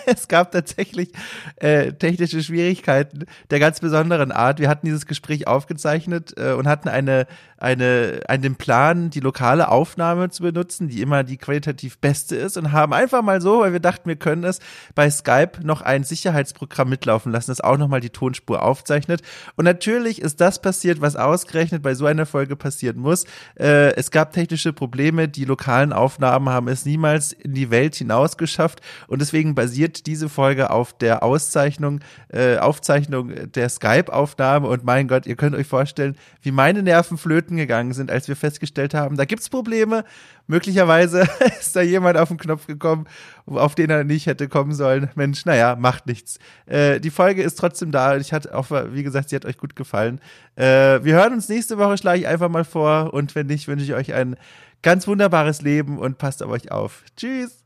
Es gab tatsächlich technische Schwierigkeiten der ganz besonderen Art. Wir hatten dieses Gespräch aufgezeichnet und hatten einen Plan, die lokale Aufnahme zu benutzen, die immer die qualitativ beste ist, und haben einfach mal so, weil wir dachten, wir können es, bei Skype noch ein Sicherheitsprogramm mitlaufen lassen, das auch nochmal die Tonspur aufzeichnet. Und natürlich ist das passiert, was ausgerechnet bei so einer Folge passieren muss. Es gab technische Probleme, die lokalen Aufnahmen haben es niemals in die Welt hinaus geschafft, und deswegen basiert diese Folge auf der Aufzeichnung der Skype-Aufnahme, und mein Gott, ihr könnt euch vorstellen, wie meine Nerven flöten gegangen sind, als wir festgestellt haben, da gibt's Probleme. Möglicherweise ist da jemand auf den Knopf gekommen, auf den er nicht hätte kommen sollen. Mensch, naja, macht nichts. Die Folge ist trotzdem da. Ich hatte auch, wie gesagt, sie hat euch gut gefallen. Wir hören uns nächste Woche, schlage ich einfach mal vor. Und wenn nicht, wünsche ich euch ein ganz wunderbares Leben und passt auf euch auf. Tschüss!